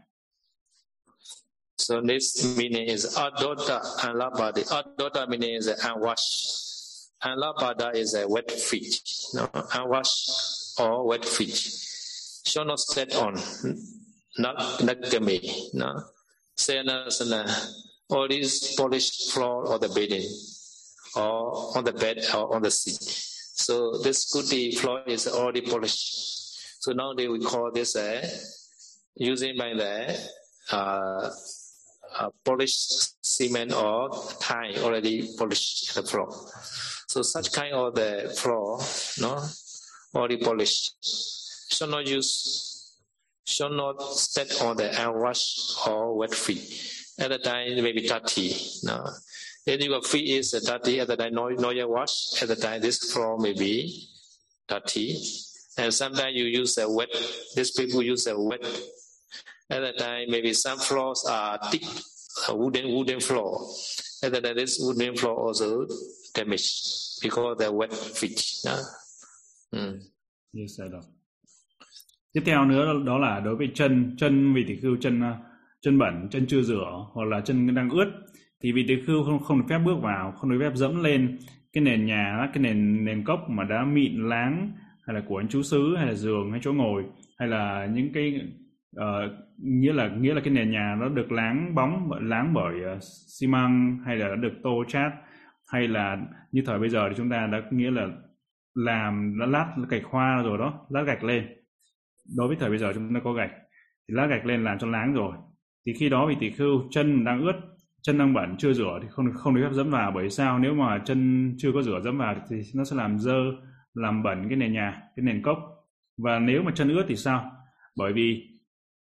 So this meaning is adota anlabada. Adota meaning is unwashed. Anlabada is a wet feet. No, unwashed or wet feet. Shall not set on. Not nakame. No, senasana. All these polished floor of the building, or on the bed, or on the seat. So this kuti floor is already polished. So now they we call this uh, using by the uh, uh, polished cement or tile already polished the floor. So such kind of the floor, no, already polished, shall not use, shall not step on the unwashed or wet feet. At the time, maybe dirty. No, if your feet is dirty at the time, no, no, you wash. At the time, this floor may be dirty, and sometimes you use a wet. These people use a wet. At the time, maybe some floors are thick, wooden wooden floor. At the time, this wooden floor also damaged because the wet feet. No? Mm. Yes, I know. Tiếp theo nữa đó là đối với chân, chân vị tỳ khưu, chân. chân bẩn, chân chưa rửa hoặc là chân đang ướt thì vị tỳ khưu không không được phép bước vào, không được phép dẫm lên cái nền nhà, cái nền nền cốc mà đã mịn láng hay là của anh chú xứ hay là giường hay chỗ ngồi hay là những cái uh, nghĩa là nghĩa là cái nền nhà nó được láng bóng, láng bởi uh, xi măng hay là đã được tô chát, hay là như thời bây giờ thì chúng ta đã nghĩa là làm đã lát gạch hoa rồi đó, lát gạch lên. Đối với thời bây giờ chúng ta có gạch thì lát gạch lên làm cho láng rồi. Thì khi đó vị tỳ khưu chân đang ướt, chân đang bẩn chưa rửa thì không không được phép dẫm vào. Bởi sao? Nếu mà chân chưa có rửa dẫm vào thì nó sẽ làm dơ, làm bẩn cái nền nhà, cái nền cốc. Và nếu mà chân ướt thì sao? Bởi vì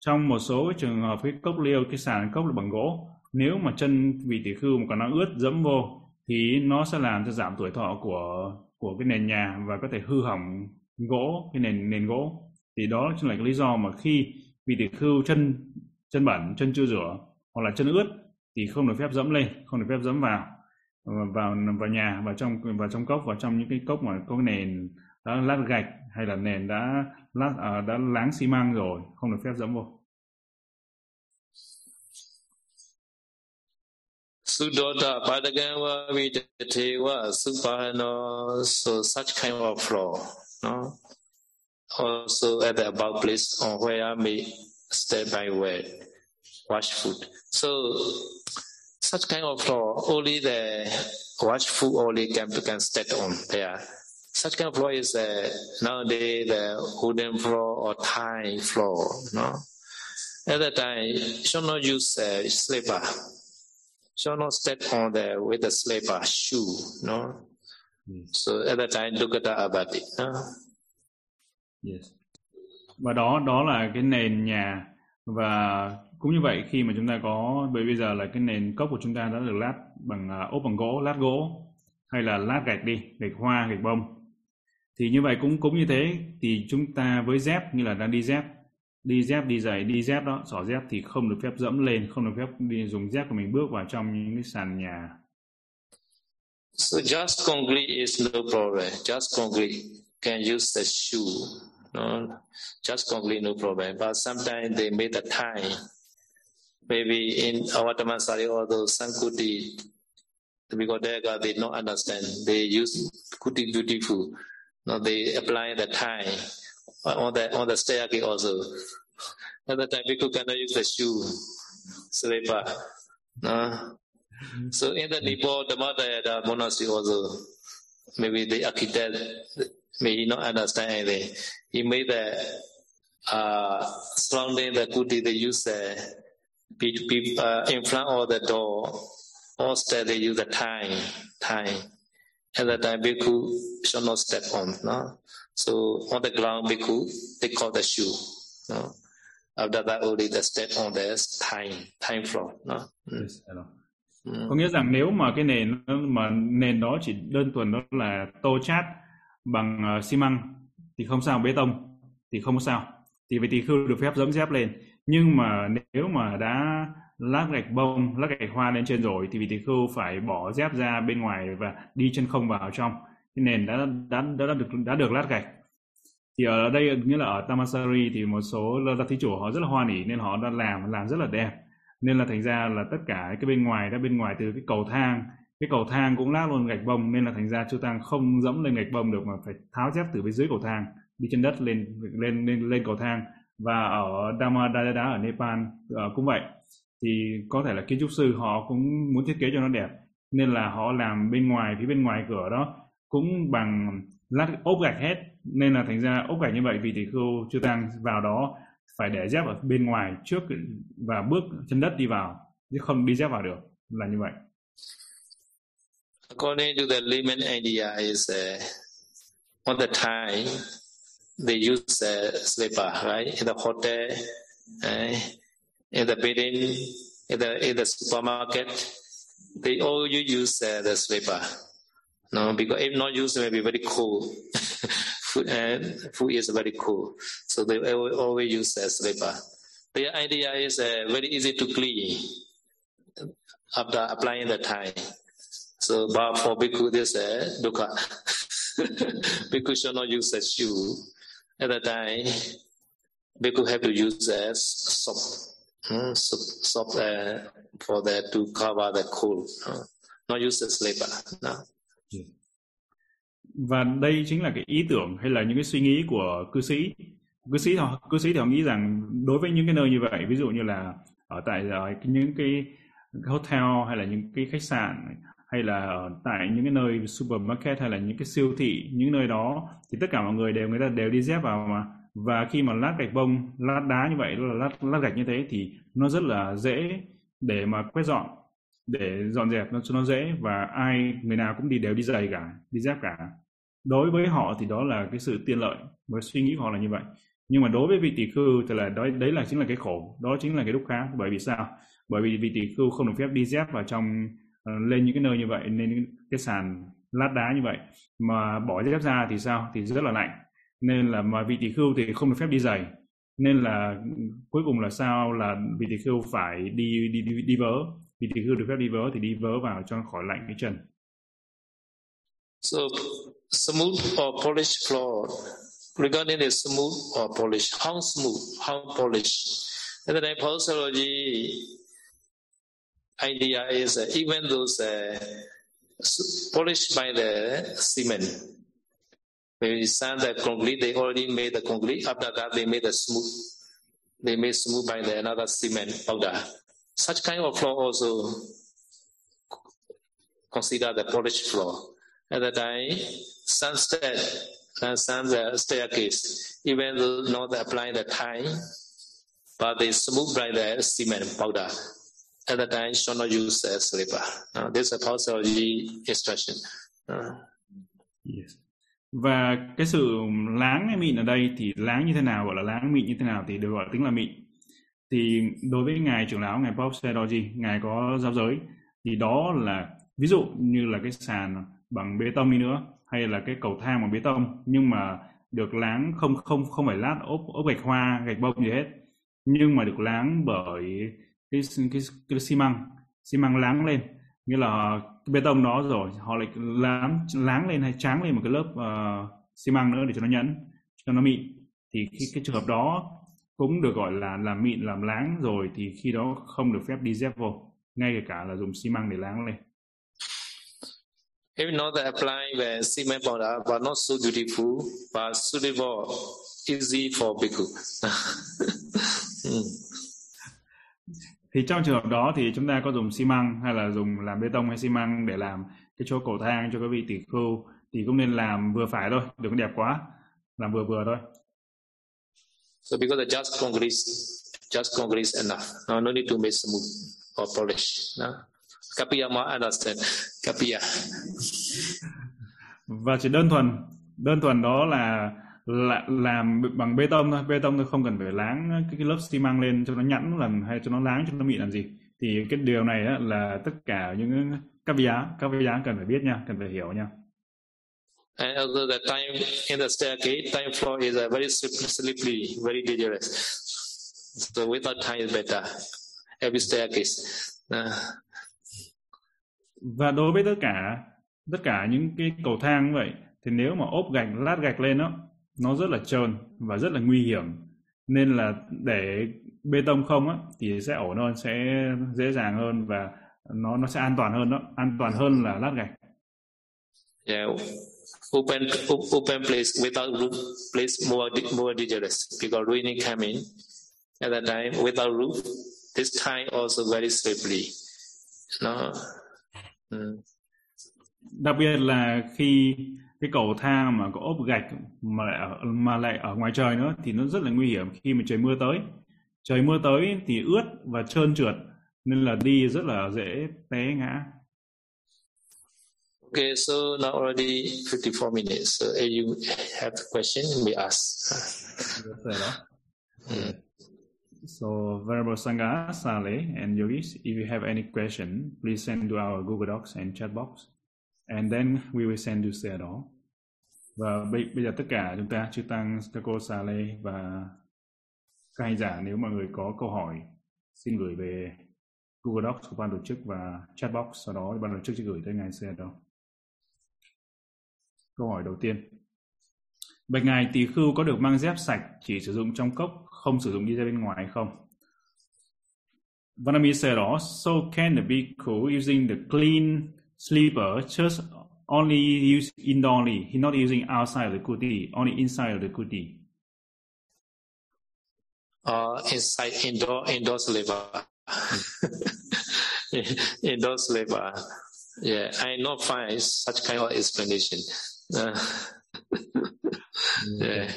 trong một số trường hợp cái cốc liêu, cái sàn cốc là bằng gỗ, nếu mà chân vị tỳ khưu mà còn đang ướt dẫm vô thì nó sẽ làm cho giảm tuổi thọ của của cái nền nhà và có thể hư hỏng gỗ, cái nền nền gỗ. Thì đó chính là cái lý do mà khi vị tỳ khưu chân chân bẩn, chân chưa rửa hoặc là chân ướt thì không được phép dẫm lên, không được phép dẫm vào vào vào nhà và trong vào trong cốc, vào trong những cái cốc mà có nền đã lát gạch hay là nền đã lát à, đã láng xi măng rồi, không được phép dẫm vô. Sudota padagava vitateva supahano, so such kind of floor, no? Also at the above place on where I may step by word, wash food. So, such kind of floor, only the wash food only can, can step on there. Such kind of floor is uh, nowadays the wooden floor or tile floor, no? At that time, shall not use a slipper. Shall not step on there with a slipper shoe, no? Yes. So at that time, look at the abati, no? Yes. Và đó đó là cái nền nhà, và cũng như vậy khi mà chúng ta có, bởi bây giờ là cái nền cốc của chúng ta đã được lát bằng ốp bằng gỗ, lát gỗ hay là lát gạch đi, gạch hoa, gạch bông. Thì như vậy cũng cũng như thế, thì chúng ta với dép như là đang đi dép, đi dép, đi giày, đi dép đó, xỏ dép thì không được phép dẫm lên, không được phép đi dùng dép của mình bước vào trong những cái sàn nhà. So just concrete is no problem. Just concrete can use the shoe. No, just concrete no problem. But sometimes they made a tie. Maybe in our Dhammasari or those some kuti, because they got they don't understand. They use kuti beautiful. No, they apply the tie. On the on the staircase also. At that time, people cannot use the shoe, slipper. No? So in the Nepal, the mother, the monastery also, maybe the architect may not understand anything. He made the uh, surrounding the kuti, they use the uh, in front of the door, all stairs they use the time, time. At that time, people should not step on. No? So on the ground, bhikkhu, they call the shoe. No? After that, only the step on the time, time floor. No? Mm. Yes, mm. Có nghĩa rằng nếu mà cái nền mà nền đó chỉ đơn thuần đó là tô chát bằng uh, xi măng thì không sao, bê tông thì không sao. Thì vậy thì không được phép dẫm dép lên. Nhưng mà nếu mà đã lát gạch bông, lát gạch hoa lên trên rồi thì vị tỳ khưu phải bỏ dép ra bên ngoài và đi chân không vào trong. Cái nền đã đã đã được đã được lát gạch. Thì ở đây nghĩa là ở Tamasari thì một số là thí chủ họ rất là hoan hỉ nên họ đã làm làm rất là đẹp. Nên là thành ra là tất cả cái bên ngoài đã bên ngoài từ cái cầu thang, cái cầu thang cũng lát luôn gạch bông nên là thành ra chư tăng không dẫm lên gạch bông được mà phải tháo dép từ bên dưới cầu thang đi chân đất lên lên lên lên cầu thang. Và ở Dhammadayada ở Nepal uh, cũng vậy. Thì có thể là kiến trúc sư họ cũng muốn thiết kế cho nó đẹp nên là họ làm bên ngoài, phía bên ngoài cửa đó cũng bằng lát ốp gạch hết, nên là thành ra ốp gạch như vậy vì tỷ khưu chư tăng vào đó phải để dép ở bên ngoài trước và bước chân đất đi vào chứ không đi dép vào được, là như vậy. According to the layman idea is uh, on the time they use uh, slipper, right? In the hotel, uh, in the building, in the in the supermarket, they all you use uh, the slipper. No, because if not used, it will be very cold. food, uh, food is very cold, so they will always use the uh, slipper. Their idea is uh, very easy to clean after applying the tie. So, but for bhikkhu, this uh, dukkha. Bhikkhu should not use a shoe. At that time, bhikkhu have to use a soap. Mm, soap, soap uh, for that to cover the cold. Uh, not use a slipper. No. Và đây chính là cái ý tưởng hay là những cái suy nghĩ của cư sĩ. Cư sĩ họ cư sĩ thì họ nghĩ rằng đối với những cái nơi như vậy, ví dụ như là ở tại những cái hotel hay là những cái khách sạn hay là ở tại những cái nơi supermarket hay là những cái siêu thị, những nơi đó thì tất cả mọi người đều người ta đều đi dép vào mà. Và khi mà lát gạch bông, lát đá như vậy, lát lát gạch như thế thì nó rất là dễ để mà quét dọn, để dọn dẹp nó cho nó dễ, và ai người nào cũng đi đều đi giày cả, đi dép cả. Đối với họ thì đó là cái sự tiện lợi, với suy nghĩ của họ là như vậy. Nhưng mà đối với vị tỷ khưu thì là đó, đấy là chính là cái khổ, đó chính là cái đúc khá. Bởi vì sao? Bởi vì vị tỷ khưu không được phép đi dép vào trong, lên những cái nơi như vậy, lên những cái sàn lát đá như vậy, mà bỏ dép ra thì sao? Thì rất là lạnh. Nên là mà vị tỷ khưu thì không được phép đi giày. Nên là cuối cùng là sao? Là vị tỷ khưu phải đi đi đi, đi vớ. Vì tỷ khưu được phép đi vớ thì đi vớ vào cho khỏi lạnh cái chân. So smooth or polished floor, regarding the smooth or polished, how smooth, how polished. And the posology idea is uh, even those uh, polished by the cement. When you sand the concrete, they already made the concrete. After that, they made the smooth. They made smooth by the another cement powder. Such kind of floor also consider the polished floor. At that time, some stair, some staircase, even though not applying the time, but they smooth like the cement powder. At the time, shall not use as slipper. Uh, this is a pathology instruction. Uh. Yes. Và cái sự láng hay mịn ở đây thì láng như thế nào, gọi là láng, mịn như thế nào thì đều gọi tính là mịn. Thì đối với ngài trưởng lão, ngài Paul Sayadaw, ngài có giáo giới thì đó là ví dụ như là cái sàn bằng bê tông đi nữa, hay là cái cầu thang bằng bê tông nhưng mà được láng không không không phải lát ốp ốp gạch hoa, gạch bông gì hết, nhưng mà được láng bởi cái cái, cái xi măng xi măng láng lên, nghĩa là bê tông đó rồi họ lại láng láng lên hay tráng lên một cái lớp uh, xi măng nữa để cho nó nhẵn, cho nó mịn. Thì khi cái trường hợp đó cũng được gọi là làm mịn, làm láng rồi, thì khi đó không được phép đi dép vô, ngay cả là dùng xi măng để láng lên. If not applying the cement powder, but not so beautiful, but suitable, easy for bhikkhu. Thì trong trường hợp đó thì chúng ta có dùng xi măng hay là dùng làm bê tông hay xi măng để làm cái chỗ cầu thang cho các vị tỷ khưu, thì cũng nên làm vừa phải thôi, đừng có đẹp quá, làm vừa vừa thôi. So because the just concrete, just concrete is enough. No, no need to make smooth or polish. No? Kapia ma understand. Kapia. Và chỉ đơn thuần, đơn thuần đó là, là làm bằng bê tông thôi, bê tông thôi, không cần phải láng cái, cái lớp xi măng lên cho nó nhẵn làm, hay cho nó láng cho nó mịn làm gì. Thì cái điều này á, là tất cả những các vị á, các vị á cần phải biết nha, cần phải hiểu nha. And also the time in the staircase, time floor is a very slippery, very dangerous. So without time is better. Every staircase. Uh. Và đối với tất cả tất cả những cái cầu thang như vậy, thì nếu mà ốp gạch, lát gạch lên đó, nó rất là trơn và rất là nguy hiểm. Nên là để bê tông không á, thì sẽ ổn hơn, sẽ dễ dàng hơn và nó nó sẽ an toàn hơn đó, an toàn hơn là lát gạch. Yeah. Open, open place without roof, place more, more dangerous because rain coming at that time without roof. This time also very slippery. No. Mm. Đặc biệt là khi cái cầu thang mà có ốp gạch mà lại ở, mà lại ở ngoài trời nữa thì nó rất là nguy hiểm khi mà trời mưa tới. Trời mưa tới thì ướt và trơn trượt nên là đi rất là dễ té ngã. Okay, so now already fifty-four minutes. So if you have a question, we ask. mm. So, Venerable Sangha, Sale, and Yogis, if you have any question, please send to our Google Docs and chat box, and then we will send to Sayadaw. Và bây, bây giờ tất cả chúng ta, chư tăng, các cô Sale và các hành giả, nếu mọi người có câu hỏi, xin gửi về Google Docs của ban tổ chức và chat box, sau đó ban tổ chức sẽ gửi tới ngài Sayadaw. Câu hỏi đầu tiên. Bạch ngài, tỳ khưu có được mang dép sạch chỉ sử dụng trong cốc, không sử dụng đi ra bên ngoài không? Vanami said đó, so can the bhikkhu using the clean slipper just only use indoorly, he not using outside of the kuti, only inside of the kuti? Uh, inside indoor indoor slipper. Indoor slipper. Yeah, I not find such kind of explanation. Uh, yeah. Yeah.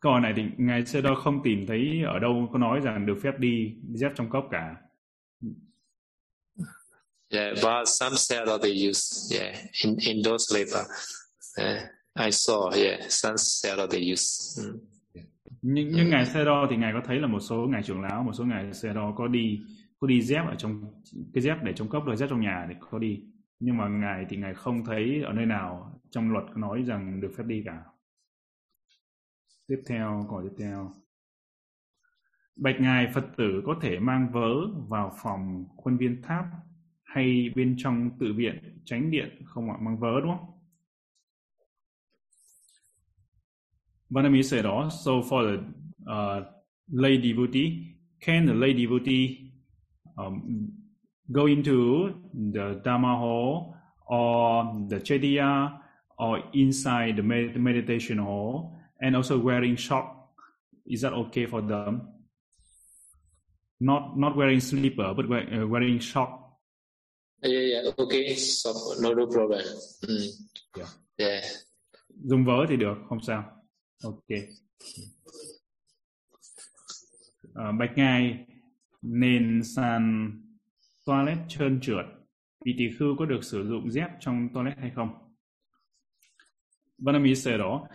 Câu hỏi này thì ngài Sayadaw không tìm thấy ở đâu có nói rằng được phép đi dép trong cốc cả. Yeah, but some Sayadaw they use, yeah, in indoor slipper. Yeah, I saw, yeah, some Sayadaw they use. Mm. Nhưng, nhưng ngài Sayadaw thì ngài có thấy là một số ngài trưởng lão, một số ngài Sayadaw có đi có đi dép ở trong cái dép để trong cốc, rồi dép trong nhà thì có đi. Nhưng mà ngài thì ngài không thấy ở nơi nào trong luật nói rằng được phép đi cả. Tiếp theo, câu tiếp theo. Bạch ngài, Phật tử có thể mang vớ vào phòng khuôn viên tháp hay bên trong tự viện chánh điện không ạ? Mang vớ đúng không? Vanami said đó, so for the uh, lay devotee, can the lay devotee um, go into the Dhamma hall or the Chetiya or inside the med- meditation hall? And also wearing short, is that okay for them? Not not wearing slipper, but wear, uh, wearing short. Yeah, yeah, okay, so no, no problem. Mm. Yeah. Yeah. Dùng vớ thì được, không sao. Okay. uh, bạch ngài, nền sàn toilet trơn trượt, vị tỳ khưu có được sử dụng dép trong toilet hay không? Vanami said đó.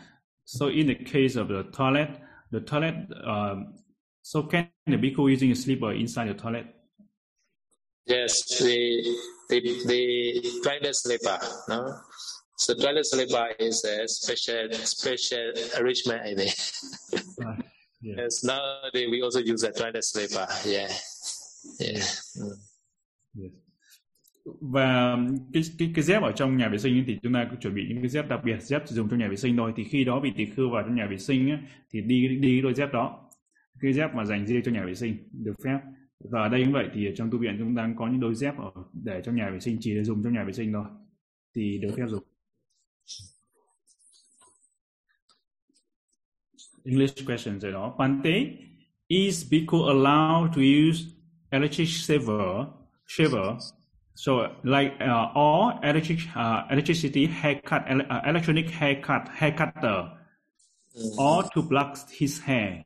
So in the case of the toilet, the toilet, uh, so can the bhikkhu using a slipper inside the toilet? Yes, the the, the toilet slipper, no. So toilet slipper is a special special arrangement, I think. Uh, yeah. Yes, nowadays we also use a toilet slipper. Yeah, yeah. Mm. Yes. Và cái cái cái dép ở trong nhà vệ sinh thì chúng ta cũng chuẩn bị những cái dép đặc biệt, dép chỉ dùng trong nhà vệ sinh thôi. Thì khi đó vị tỳ khưu vào trong nhà vệ sinh ấy, thì đi đi đôi dép đó, cái dép mà dành riêng cho nhà vệ sinh được phép. Và ở đây cũng vậy, thì trong tu viện chúng ta có những đôi dép ở để trong nhà vệ sinh, chỉ để dùng trong nhà vệ sinh thôi, thì được phép dùng. English question rồi đó. Bhante, is bhikkhu allowed to use electric shaver? Shaver. So, like, uh, or electric, uh, electricity haircut, ele- uh, electronic haircut, hair cutter, mm. or to pluck his hair.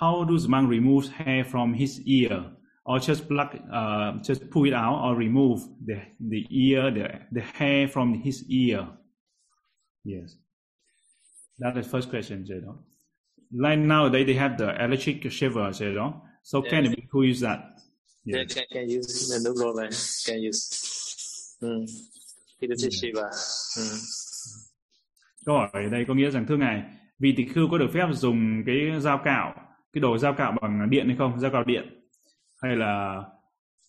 How does monk remove hair from his ear, or just pluck, uh, just pull it out, or remove the the ear, the the hair from his ear? Yes, that is first question, you know. Like nowadays they have the electric shaver, you know. So yes. Can who use that? Yeah, can, can use the logo man. Can use. Mm. Yeah. Mm. Câu hỏi ở đây có nghĩa rằng, thưa ngài, vị tỳ khưu có được phép dùng cái dao cạo, cái đồ dao cạo bằng điện hay không? Dao cạo điện hay là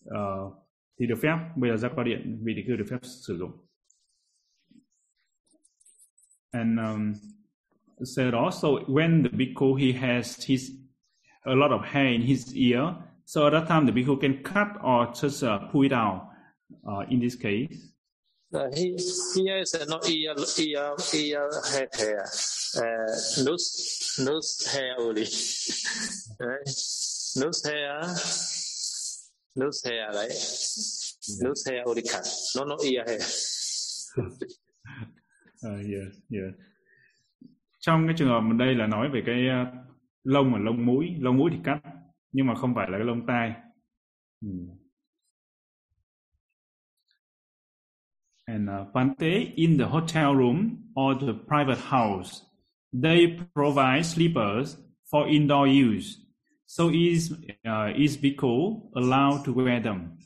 uh, thì được phép. Bây giờ dao cạo điện vị tỳ khưu được phép sử dụng. And um, said also when the bhikkhu he has his a lot of hair in his ear. So at that time, the bhikkhu can cut or just uh, pull it out. Uh, in this case, uh, he here is uh, not ear ear ear hair hair, uh, nose nose hair only, right? Nose hair, nose hair, right? Yeah. Nose hair only cut. No, no ear hair. uh, yeah, yeah. Trong cái trường hợp đây là nói về cái lông và lông mũi, lông mũi thì cắt. Nhưng mà không phải là cái lông tai. Hmm. And uh, Bhante, in the hotel room or the private house, they provide slippers for indoor use. So is uh, is bhikkhu allowed to wear them?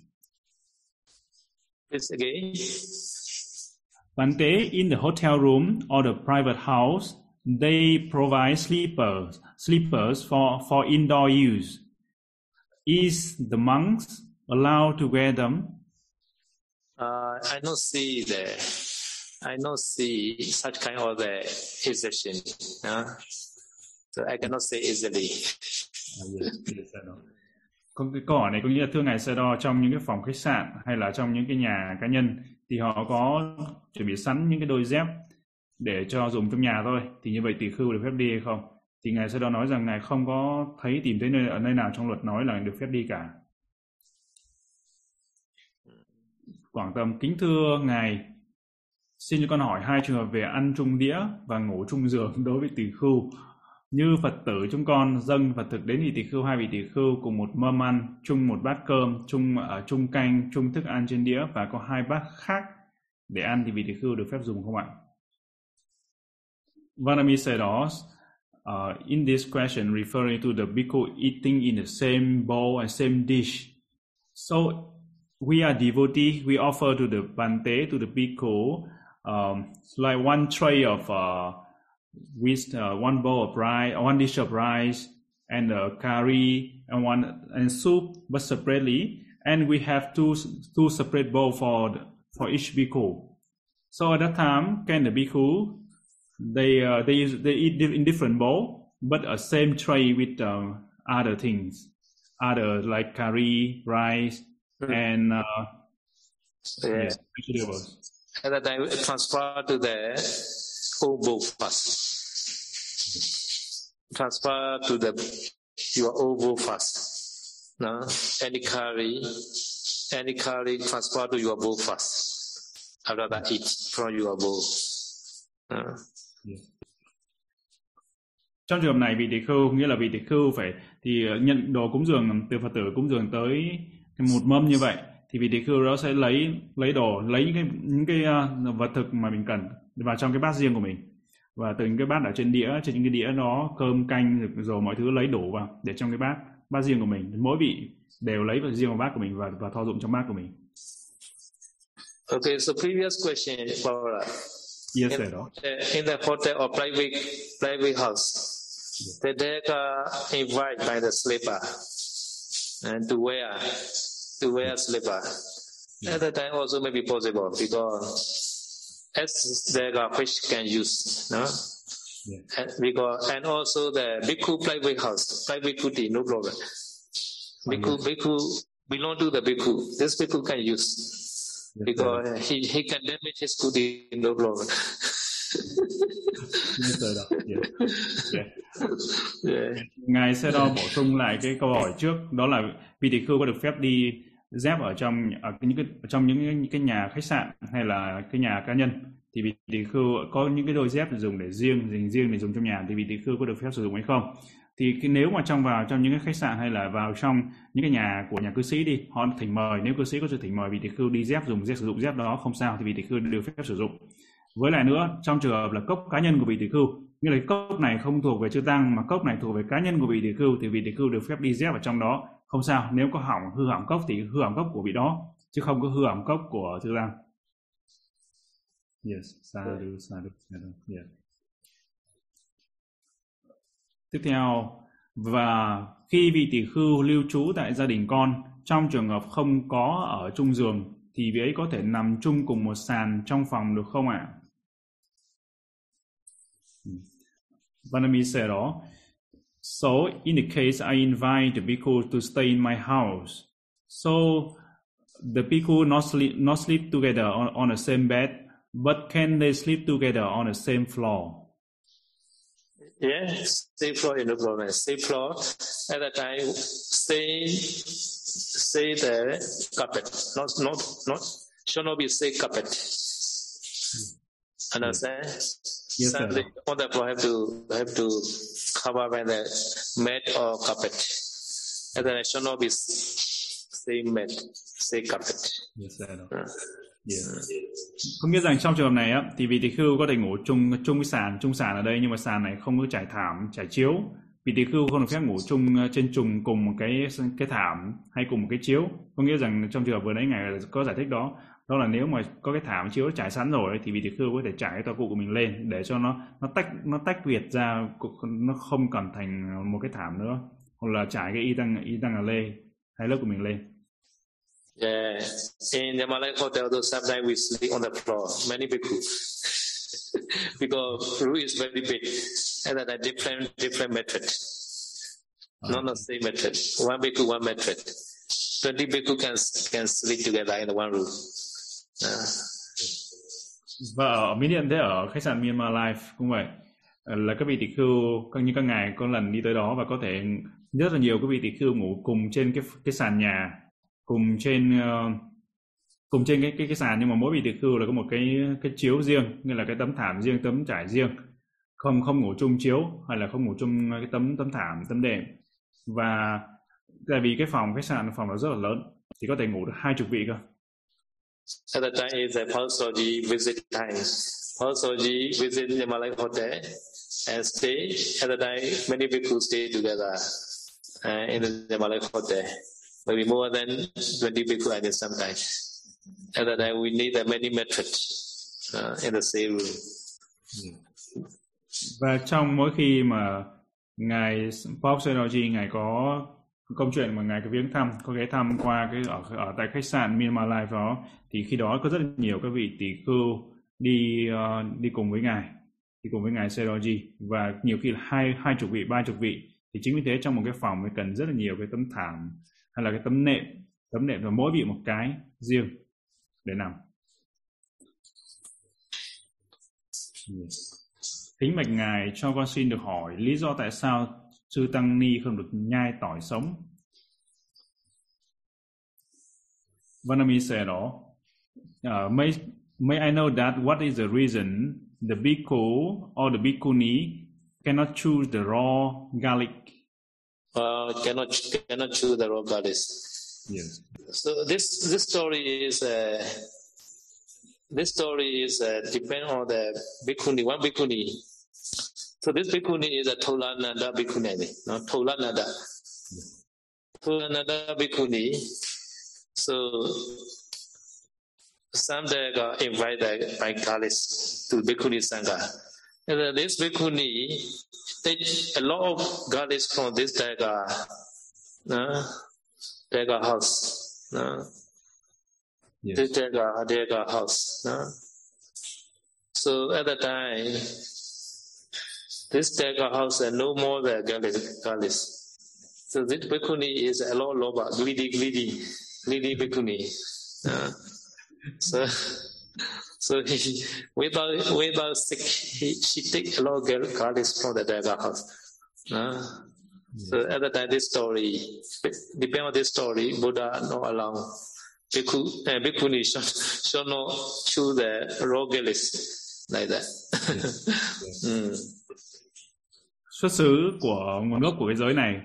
It's again. Bhante, in the hotel room or the private house, they provide slippers slippers for for indoor use. Is the monks allowed to wear them? Uh, I don't see the, I don't see such kind of the exception. Huh? So I cannot say easily. À, yes, yes, I know. Câu câu hỏi này có nghĩa là thưa ngài Sayadaw, trong những cái phòng khách sạn hay là trong những cái nhà cá nhân thì họ có chuẩn bị sẵn những cái đôi dép để cho dùng trong nhà thôi. Thì như vậy tỳ khưu được phép đi hay không? Thì ngài Sayadaw nói rằng ngài không có thấy tìm thấy nơi ở nơi nào trong luật nói là được phép đi cả. Quảng Tâm, kính thưa ngài, xin cho con hỏi hai trường hợp về ăn chung đĩa và ngủ chung giường đối với tỳ khưu. Như Phật tử chúng con dâng Phật thực đến vị tỳ khưu, hai vị tỳ khưu cùng một mâm ăn, chung một bát cơm, chung ở chung canh, chung thức ăn trên đĩa và có hai bát khác để ăn, thì vị tỳ khưu được phép dùng không ạ? Vanami Sayadaw, Uh, in this question, referring to the bhikkhu eating in the same bowl and same dish. So, we are devotees, we offer to the Bhante, to the bhikkhu, um, like one tray of, uh, with uh, one bowl of rice, one dish of rice, and a curry, and one, and soup, but separately. And we have two, two separate bowls for, the, for each bhikkhu. So at that time, can the bhikkhu They uh, they use, they eat in different bowl, but a same tray with um, other things, other like curry, rice, and uh, yes. yeah, vegetables. And that I transfer to the own bowl first. Transfer to the your own bowl first. No, any curry, any curry transfer to your bowl first. After that, eat from your bowl. No? Yes. Trong trường hợp này vị tỳ khưu nghĩa là vị tỳ khưu phải thì nhận đồ cúng dường từ Phật tử cúng dường tới một mâm như vậy, thì vị tỳ khưu đó sẽ lấy lấy đồ, lấy những cái những cái uh, vật thực mà mình cần vào trong cái bát riêng của mình, và từ những cái bát ở trên đĩa, trên những cái đĩa đó cơm canh rồi mọi thứ lấy đổ vào để trong cái bát bát riêng của mình, mỗi vị đều lấy vào riêng vào bát của mình và và thọ dụng trong bát của mình. Okay, so previous question, Paula. Yes, in, in the hotel or private private house, yeah. They are invited by the slipper and to wear to wear slipper. Yeah. At that time also may be possible because as they are fish can use, no. Yeah. And because and also the bhikkhu private house, private kuti, no problem. Bhikkhu bhikkhu belong to the bhikkhu. This bhikkhu can use. Because yes, he he can damage his kuti, no problem. Ngài sẽ đo bổ sung lại cái câu hỏi trước, đó là vị tỳ khưu có được phép đi dép ở trong ở những cái trong những cái nhà khách sạn hay là cái nhà cá nhân, thì vị tỳ khưu có những cái đôi dép dùng để riêng dành riêng để dùng trong nhà, thì vị tỳ khưu có được phép sử dụng hay không? Thì cái, nếu mà trong vào trong những cái khách sạn hay là vào trong những cái nhà của nhà cư sĩ đi, họ thỉnh mời, nếu cư sĩ có sự thỉnh mời vị tỳ khưu đi dép dùng dép sử dụng dép đó không sao, thì vị tỳ khưu được phép sử dụng. Với lại nữa, trong trường hợp là cốc cá nhân của vị tỳ khưu, như là cốc này không thuộc về chư tăng mà cốc này thuộc về cá nhân của vị tỳ khưu, thì vị tỳ khưu được phép đi dép ở trong đó không sao, nếu có hỏng hư hỏng cốc thì hư hỏng cốc của vị đó chứ không có hư hỏng cốc của chư tăng. Yes, Sādhu, Sādhu, Sādhu. Yeah. Tiếp theo, và khi vị tỳ khưu lưu trú tại gia đình con, trong trường hợp không có ở chung giường, thì vị ấy có thể nằm chung cùng một sàn trong phòng được không ạ? Vanami said đó. So in the case I invite the bhikkhu to stay in my house, so the bhikkhu not sleep not sleep together on, on the same bed, but can they sleep together on the same floor? Yeah, same floor, no problem. Same floor, at that time, same, same the carpet. Not, not, not, should not be same carpet. Understand? Yes, sir. On the floor, have to, have to cover by the mat or carpet. And then it should not be same mat, same carpet. Yes, sir. Uh. Yeah. Có nghĩa rằng trong trường hợp này á, thì vị tỳ khưu có thể ngủ chung chung với sàn, chung sàn ở đây nhưng mà sàn này không có trải thảm, trải chiếu. Vị tỳ khưu không được phép ngủ chung trên trùng cùng một cái cái thảm hay cùng một cái chiếu. Có nghĩa rằng trong trường hợp vừa nãy ngài có giải thích đó, đó là nếu mà có cái thảm chiếu trải sẵn rồi thì vị tỳ khưu có thể trải cái tòa cụ của mình lên để cho nó nó tách nó tách biệt ra, nó không còn thành một cái thảm nữa, hoặc là trải cái y tăng y tăng lê hay lớp của mình lên. Yeah, in the Malay hotel, though sometimes we sleep on the floor. Many people, because room is very big, and that are different different method, uh-huh. Not the same method. One bhikkhu, one method. Twenty bhikkhu can can sleep together in one room. Uh. Và ở Miền Thế, ở khách sạn Myanmar Life cũng vậy, là các vị tỳ khưu, như các ngài có lần đi tới đó và có thể rất là nhiều các vị tỳ khưu ngủ cùng trên cái cái sàn nhà, cùng trên uh, cùng trên cái cái cái sàn, nhưng mà mỗi vị tỳ khưu là có một cái cái chiếu riêng, nghĩa là cái tấm thảm riêng, tấm trải riêng, không không ngủ chung chiếu hay là không ngủ chung cái tấm tấm thảm, tấm đệm. Và tại vì cái phòng khách sạn phòng nó rất là lớn thì có thể ngủ được hai chục vị cơ. At that time is a Pasoji visit time. Pasoji visit the Malay hotel and stay. At that time many people stay together uh, in the Malay hotel. Maybe more than twenty people at sometimes. At that time, we need a many methods uh, in the same room. Và trong mỗi khi mà ngài Pháp Sayadaw ngài có công chuyện mà ngài có viếng thăm, có ghé thăm qua cái ở ở tại khách sạn Myanmar Life đó, thì khi đó có rất nhiều các vị tỳ khưu đi uh, đi cùng với ngài, đi cùng với ngài Sayadaw, và nhiều khi là hai hai chục vị, ba chục vị. Thì chính vì thế trong một cái phòng thì cần rất là nhiều cái tấm thảm hay là cái tấm nệm, tấm nệm và mỗi vị một cái riêng để nằm. Kính bạch ngài, cho con xin được hỏi lý do tại sao chư tăng ni không được nhai tỏi sống. Vanami said đó. Uh, may, may I know that what is the reason the bhikkhu or the bhikkhuni cannot choose the raw garlic. Uh, cannot cannot choose the raw garlic. Yes. So this this story is uh, this story is uh, depend on the bhikkhuni, one bhikkhuni. So this bhikkhuni is a Thullanandā bhikkhuni, no Thullanandā. Thullanandā bhikkhuni. So some they got invited by Kalis to bhikkhuni sangha. And uh, this bhikkhuni take a lot of garlics from this Daga, uh, Daga house. Uh, yes. This Daga, Daga house. Uh. So at the time, this Daga house had no more than garlics. So this bhikkhuni is a lot loba, greedy, greedy, greedy bhikkhuni. Uh, so... So he, without without sick, he, she take a lot of garlic from the Daga house. Uh, yeah. So at the time, this story, depending on this story, Buddha not allow bhikkhu, uh, bhikkhuni should, should not choose the raw garlic like that. Yes. Yes. Mm. Xuất xứ của nguồn gốc của cái giới này,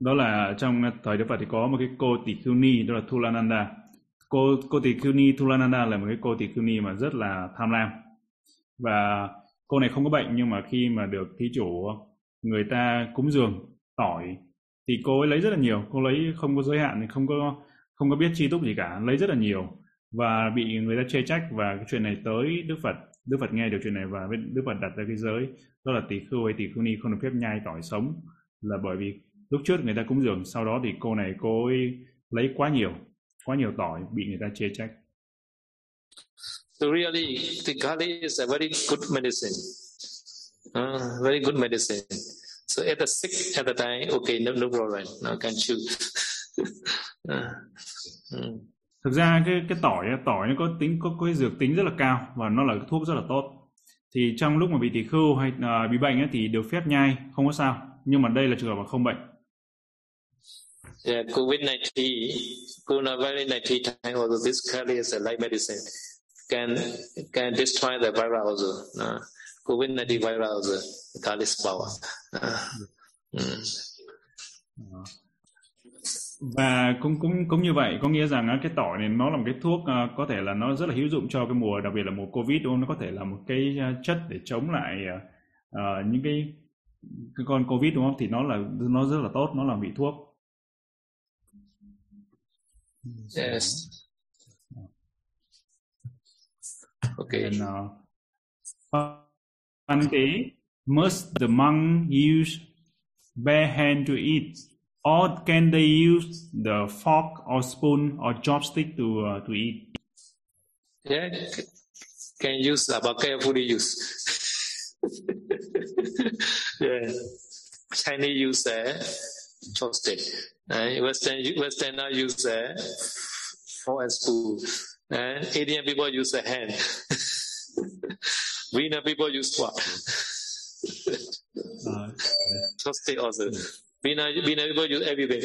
đó là trong thời Đức Phật thì có một cái cô tỷ khưu ni, đó là Thullanandā. Cô, cô tỷ khưu ni Thullanandā là một cái cô tỷ khưu ni mà rất là tham lam. Và cô này không có bệnh, nhưng mà khi mà được thí chủ người ta cúng dường tỏi thì cô ấy lấy rất là nhiều. Cô lấy không có giới hạn, không có, không có biết chi túc gì cả, lấy rất là nhiều. Và bị người ta chê trách, và cái chuyện này tới Đức Phật. Đức Phật nghe được chuyện này và Đức Phật đặt ra cái giới. Đó là tỷ khưu hay tỷ khưu ni không được phép nhai tỏi sống. Là bởi vì lúc trước người ta cúng dường, sau đó thì cô này cô ấy lấy quá nhiều. Quá nhiều tỏi, bị người ta chê trách. So really, the garlic is a very good medicine. Uh, very good medicine. So at the sick, at the time, okay, no, no problem, no can choose. uh. Thực ra cái cái tỏi, tỏi nó có tính có, có cái dược tính rất là cao và nó là cái thuốc rất là tốt. Thì trong lúc mà bị tỷ khưu hay uh, bị bệnh ấy, thì được phép nhai, không có sao. Nhưng mà đây là trường hợp mà không bệnh. Yeah, covid nineteen, coronavirus nineteen time also, this curry is a light medicine. Can can destroy the virus also. Uh, covid nineteen virus also, curry's power. Uh, mm. Và cũng cũng cũng như vậy, có nghĩa rằng cái tỏi này nó là một cái thuốc uh, có thể là nó rất là hữu dụng cho cái mùa, đặc biệt là mùa Covid đúng không? Nó có thể là một cái chất để chống lại uh, những cái cái con Covid đúng không? Thì nó là nó rất là tốt, nó là vị thuốc. Yes. Okay. And, uh, Bhante, must the monk use bare hand to eat, or can they use the fork or spoon or chopstick to uh, to eat? Yeah, can use, but carefully use. Yeah, Chinese use uh, chopstick. Uh, Western, Westerner use a fork and spoon. And Indian people use a hand. Vienna people use what? Chopstick also. Vienna people use everything.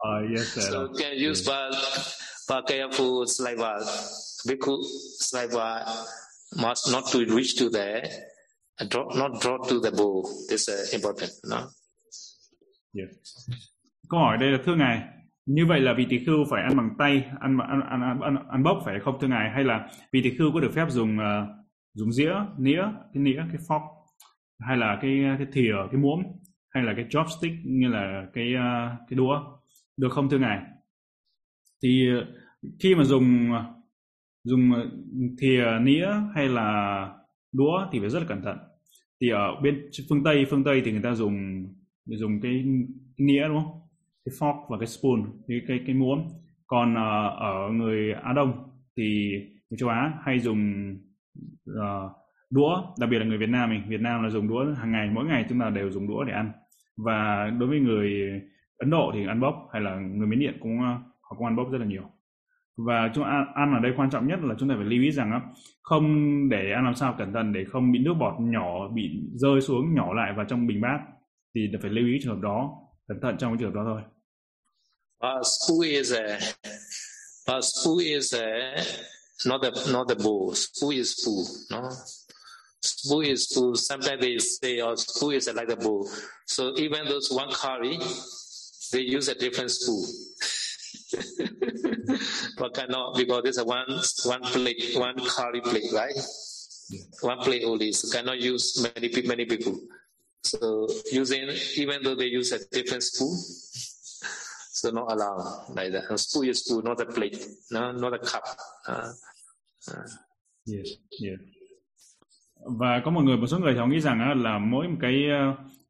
uh, yes, sir. So can use but but careful saliva. Because saliva must not to reach to the, not draw to the bowl. This is uh, important, no? Yeah. Câu hỏi đây là: thưa ngài, như vậy là vị tỷ khưu phải ăn bằng tay, ăn ăn ăn ăn, ăn bốc phải không thưa ngài, hay là vị tỷ khưu có được phép dùng uh, dùng dĩa, nĩa, cái nĩa, cái fork, hay là cái cái thìa, cái muỗng, hay là cái chopstick như là cái uh, cái đũa, được không thưa ngài? Thì khi mà dùng dùng thìa, nĩa hay là đũa thì phải rất là cẩn thận. Thì ở bên phương Tây, phương Tây thì người ta dùng dùng cái nĩa đúng không? Cái fork và cái spoon, cái cái, cái muỗng. Còn uh, ở người Á Đông thì người châu Á hay dùng uh, đũa, đặc biệt là người Việt Nam mình. Việt Nam là dùng đũa hàng ngày, mỗi ngày chúng ta đều dùng đũa để ăn. Và đối với người Ấn Độ thì ăn bốc, hay là người Miến Điện cũng họ cũng ăn bốc rất là nhiều. Và chúng ăn, ăn ở đây quan trọng nhất là chúng ta phải lưu ý rằng không để ăn làm sao cẩn thận để không bị nước bọt nhỏ bị rơi xuống nhỏ lại vào trong bình bát. Thì phải lưu ý trường hợp đó, cẩn thận trong cái trường hợp đó thôi. Uh, spoon is a, uh, spoon is a, not the not the bowl. Spoon is spoon, no. Bull is bull. Sometimes they say, oh, bull is like a bull. So even those one curry, they use a different spoon. But cannot, because this is one one plate, one curry plate, right? One plate only. So cannot use many many people. So using, even though they use a different spoon, so not allowed like that. A spoon is spoon, not a plate, no, not a cup. Uh, uh. Yes, yeah. Và có một người, một số người thì họ nghĩ rằng là mỗi một cái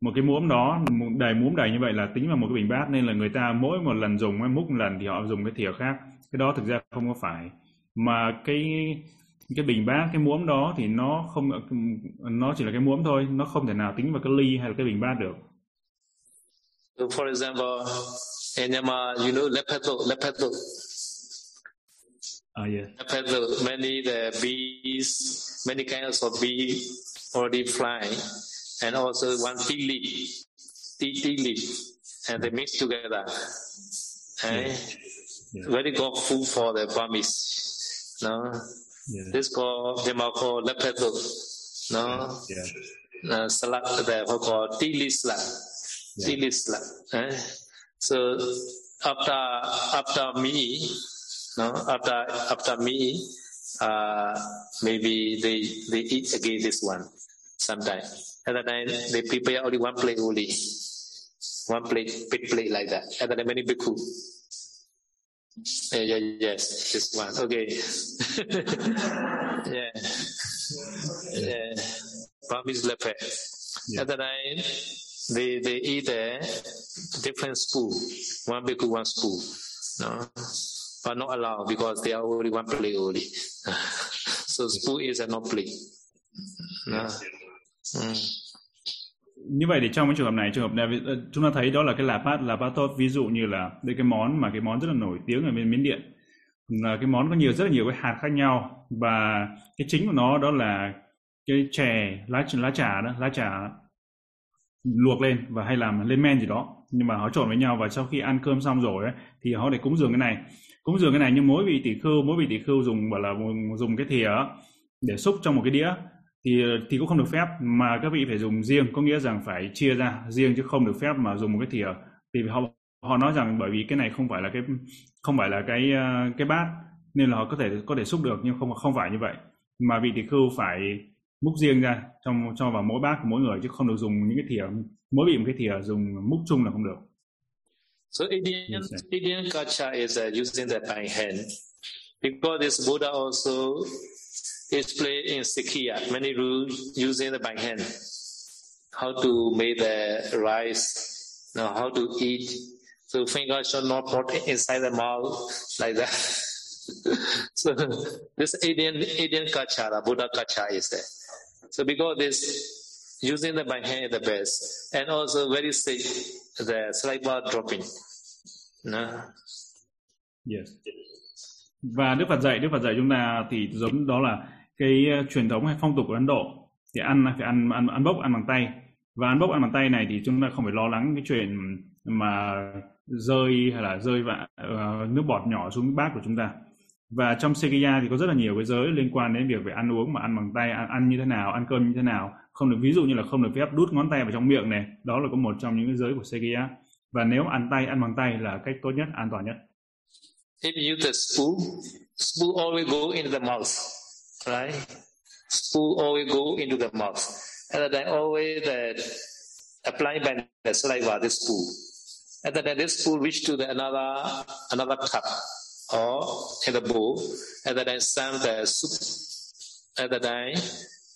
một cái muỗng đó, một đầy muỗng đầy như vậy là tính vào một cái bình bát, nên là người ta mỗi một lần dùng, múc một lần thì họ dùng cái thìa khác. Cái đó thực ra không có phải, mà cái cái bình bát, cái muỗng đó thì nó không, nó chỉ là cái muỗng thôi, nó không thể nào tính vào cái ly hay là cái bình bát được. For example, in Myanmar, you know, Lepeto, Lepeto. Ah, yeah. Lepeto, many the bees, many kinds of bees already fly, and also one tea leaf, tea, tea leaf, and they mix together. And yeah. Yeah. Very good food for the Burmese. No. Yeah. This called, they might call lepeto, no? Yeah. Uh, salad, they call tea leaf salad, yeah. Tea leaf salad. Eh? So after after me, no? After after me, uh, maybe they they eat again this one sometimes. Other time they prepare only one plate only, one plate, big plate like that. Other than many bhikkhu. Yeah, yeah, yes, this one. Okay. Yeah. Yeah. Burmese leper. Yeah. At the night, they, they eat a different spoon. One big, one spoon. No? But not allowed because they are only one plate only. So spoon is a no plate. No? Mm. Như vậy thì trong cái trường hợp này, trường hợp này chúng ta thấy đó là cái lạp bát, lạp bát tốt. Ví dụ như là đây cái món mà cái món rất là nổi tiếng ở bên Miến Điện, là cái món có nhiều rất là nhiều cái hạt khác nhau, và cái chính của nó đó là cái chè, lá lá trà đó, lá trà luộc lên và hay làm lên men gì đó, nhưng mà họ trộn với nhau, và sau khi ăn cơm xong rồi ấy, thì họ để cúng dường cái này, cúng dường cái này. Nhưng mỗi vị tỷ khưu, mỗi vị tỷ khưu dùng bảo là dùng cái thìa để xúc trong một cái đĩa. Thì, thì cũng không được phép, mà các vị phải dùng riêng, có nghĩa rằng phải chia ra riêng, chứ không được phép mà dùng một cái thìa. Thì họ họ nói rằng bởi vì cái này không phải là cái không phải là cái cái bát, nên là họ có thể có thể xúc được, nhưng không không phải như vậy, mà vị tỷ khưu phải múc riêng ra trong cho vào mỗi bát của mỗi người, chứ không được dùng những cái thìa, mỗi vị một cái thìa, dùng múc chung là không được. So Indian Indian culture is uh, using that by hand, because this Buddha also it's played in Sikhiya. Many rules using the by hand. How to make the rice, you know, how to eat. So fingers should not put inside the mouth like that. So this Indian Indian culture, Buddha culture is there. So because this using the by hand is the best, and also very safe, the saliva dropping. No. Yes. Và Đức Phật dạy, Đức Phật dạy chúng ta thì giống đó là cái truyền thống hay phong tục của Ấn Độ, thì ăn phải ăn ăn ăn bốc, ăn bằng tay. Và ăn bốc, ăn bằng tay này thì chúng ta không phải lo lắng cái chuyện mà rơi hay là rơi vạ uh, nước bọt nhỏ xuống bát của chúng ta. Và trong Sikhiya thì có rất là nhiều cái giới liên quan đến việc về ăn uống, mà ăn bằng tay, ăn, ăn như thế nào, ăn cơm như thế nào, không được, ví dụ như là không được phép đút ngón tay vào trong miệng này, đó là có một trong những cái giới của Sikhiya. Và nếu ăn tay, ăn bằng tay là cách tốt nhất, an toàn nhất. If you use the spoon, spoon always go into the mouth, right? Spoon always go into the mouth. And then always the applying by the saliva, the spoon. And then this spoon reach to the another another cup or in the bowl. And then some the soup. And then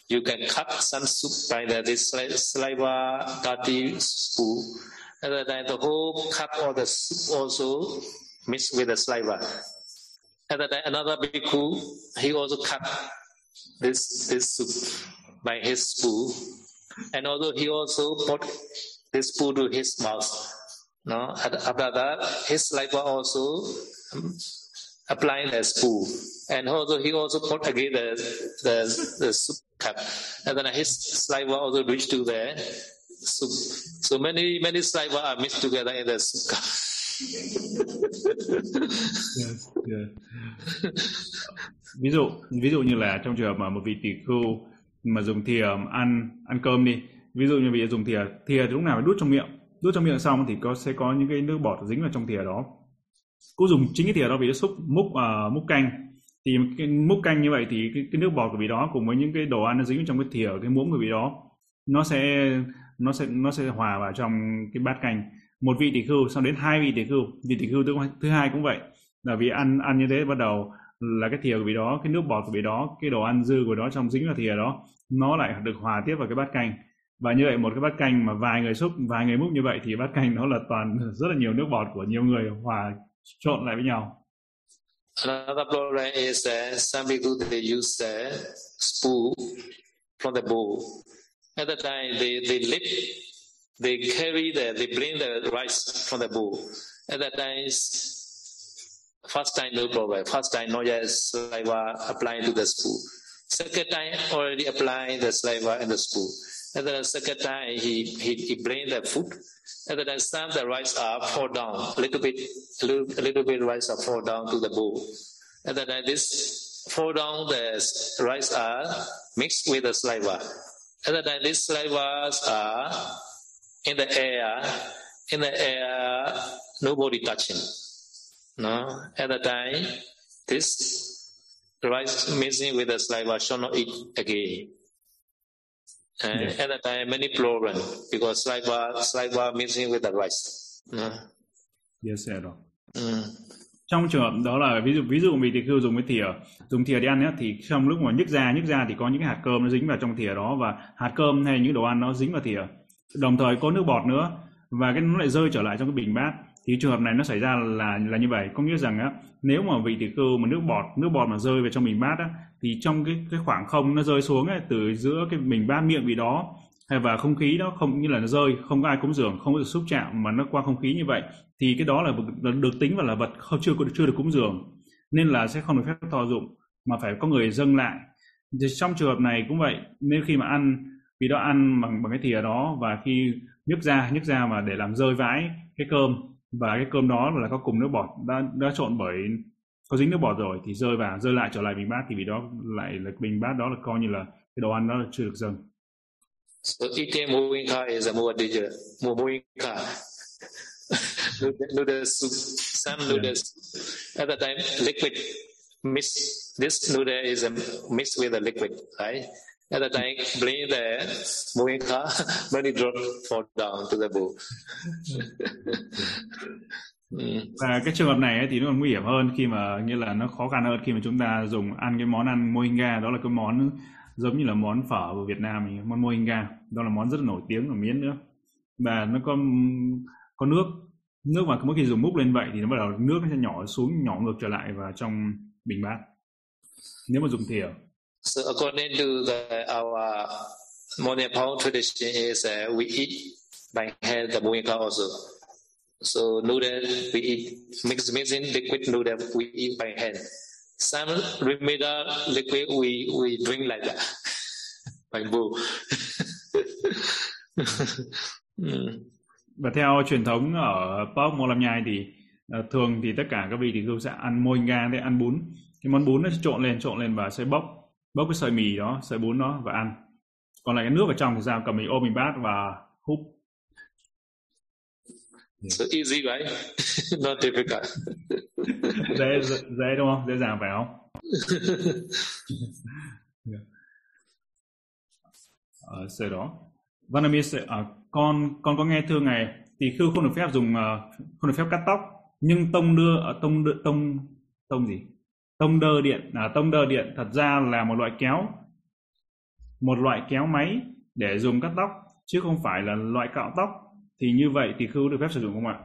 you can cut some soup by the this saliva dirty spoon. And then the whole cup of the soup also mixed with the saliva. And then another bhikkhu, he also cut this this soup by his spoon, and also he also put this spoon to his mouth. No, after that, his saliva also applying the spoon, and also he also put again the the, the soup cup, and then his saliva also reached to the soup. So many many saliva are mixed together in the soup cup. Yes, yes. ví dụ ví dụ như là trong trường hợp mà một vị tỷ khưu mà dùng thìa ăn ăn cơm đi, ví dụ như bị dùng thìa thìa thì lúc nào phải đút trong miệng, đút trong miệng xong thì có sẽ có những cái nước bọt dính vào trong thìa đó. Cũng dùng chính cái thìa đó vì nó xúc múc uh, múc canh, thì cái múc canh như vậy thì cái, cái nước bọt của vị đó cùng với những cái đồ ăn nó dính vào trong cái thìa, cái muỗng của vị đó nó sẽ nó sẽ nó sẽ hòa vào trong cái bát canh. Một vị tỷ khưu, sau đến hai vị tỷ khưu, vị tỷ khưu thứ, thứ hai cũng vậy, là vì ăn ăn như thế bắt đầu là cái thìa của vị đó, cái nước bọt của vị đó, cái đồ ăn dư của đó trong dính vào thìa đó, nó lại được hòa tiếp vào cái bát canh. Và như vậy một cái bát canh mà vài người xúc, vài người múc như vậy thì bát canh nó là toàn rất là nhiều nước bọt của nhiều người hòa trộn lại với nhau. Another problem is that some people they use the spoon from the bowl. At the time they they lift, they carry the they bring the rice from the bowl. At that time, first time no problem. First time no just saliva applying to the spoon. Second time already applying the saliva and the spoon. At the second time, he he, he bring the food. At the time, the rice are fall down a little bit, a little, a little bit rice are fall down to the bowl. At the time, this fall down the rice are mixed with the saliva. At the time, these saliva are in the air, in the air, nobody touching. No, at the time, this rice mixing with the saliva shall not eat again. And yes. At that time, many problems because saliva, saliva mixing with the rice. Mm. Yes, sir. Mm. Trong trường hợp đó là ví dụ ví dụ mình thì khi dùng cái thìa, dùng thìa đi ăn ấy, thì trong lúc mà nhức da nhức da thì có những cái hạt cơm nó dính vào trong thìa đó, và hạt cơm hay những đồ ăn nó dính vào thìa. Đồng thời có nước bọt nữa và cái nó lại rơi trở lại trong cái bình bát. Thì trường hợp này nó xảy ra là là như vậy, có nghĩa rằng á, nếu mà vị tỷ khưu mà nước bọt nước bọt mà rơi về trong bình bát á, thì trong cái cái khoảng không nó rơi xuống ấy, từ giữa cái bình bát miệng vị đó hay và không khí đó, không như là nó rơi, không có ai cúng dường, không có được xúc chạm mà nó qua không khí như vậy, thì cái đó là được tính vào là vật không chưa chưa được cúng dường, nên là sẽ không được phép thọ dụng mà phải có người dâng lại. Trong trường hợp này cũng vậy, nên khi mà ăn vị đó ăn bằng bằng cái thìa đó, và khi nhấc ra nhấc ra mà để làm rơi vãi cái cơm, và cái cơm đó là có cùng nước bọt đã đã trộn bởi có dính nước bọt rồi thì rơi vào rơi lại trở lại bình bát, thì vì đó lại là bình bát đó là coi như là cái đồ ăn đó là chưa được dâng. So eating moving car is a more dangerous. Moving car, noodles, some noodles. At the time, liquid mix. This noodle is a mix with the liquid, right? At the time, blame the moving car, many drop fall down to the bowl. Và cái trường hợp này ấy, thì nó còn nguy hiểm hơn, khi mà như là nó khó khăn hơn khi mà chúng ta dùng ăn cái món ăn Mohinga, đó là cái món giống như là món phở ở Việt Nam ấy, món Mohinga, đó là món rất là nổi tiếng ở Miến nữa. Và nó có có nước, nước mà mỗi khi dùng múc lên vậy thì nó bắt đầu nước nó sẽ nhỏ xuống, nhỏ ngược trở lại vào trong bình bát nếu mà dùng thìa. So according to the, our modern Pao tradition is uh, we eat by hand the Mohinga also. So noodle we eat mix mixing liquid noodle we eat by hand. Some remedial liquid we we drink like that by bowl. Và theo truyền thống ở Pao Mô Lam Nhai thì uh, thường thì tất cả các vị thì cũng sẽ ăn Mohinga, để ăn bún. Cái món bún nó sẽ trộn lên trộn lên và sẽ bốc bốc cái sợi mì đó, sợi bún đó và ăn. Còn lại cái nước vào trong thì sao? Cầm mình ôm mình bát và húp. So easy, right? Not difficult. dễ, dễ, dễ đúng không? Dễ dàng phải không? Ờ, sau đó. Vanami sẽ, à, con, con có nghe thưa ngài, tỷ khưu không được phép dùng, không được phép cắt tóc, nhưng tông đưa, tông, tông, tông gì? Tông đơ điện, à, tông đơ điện thật ra là một loại kéo, một loại kéo máy để dùng cắt tóc, chứ không phải là loại cạo tóc. Thì như vậy thì khưu được phép sử dụng không ạ?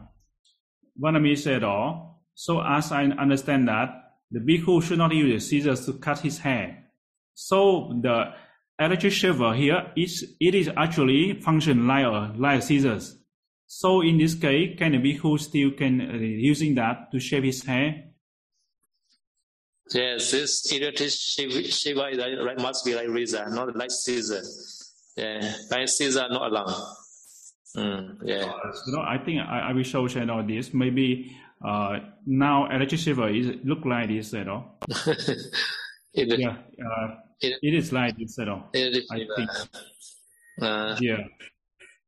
Vanami said đó, so as I understand that, the bhikkhu should not use the scissors to cut his hair. So the electric shaver here, is, it is actually function like a, like a scissors. So in this case, can the bhikkhu still can uh, using that to shave his hair? Yes, this electric shaver right, must be like razor, not like scissor. Yeah, like scissor not allowed. Mm, yeah. Uh, so no, I think I, I will show Sayadaw this. Maybe uh, now electric shaver is look like this, you know. It, yeah. Uh, It, it is like this at all. It is I think. Uh, yeah.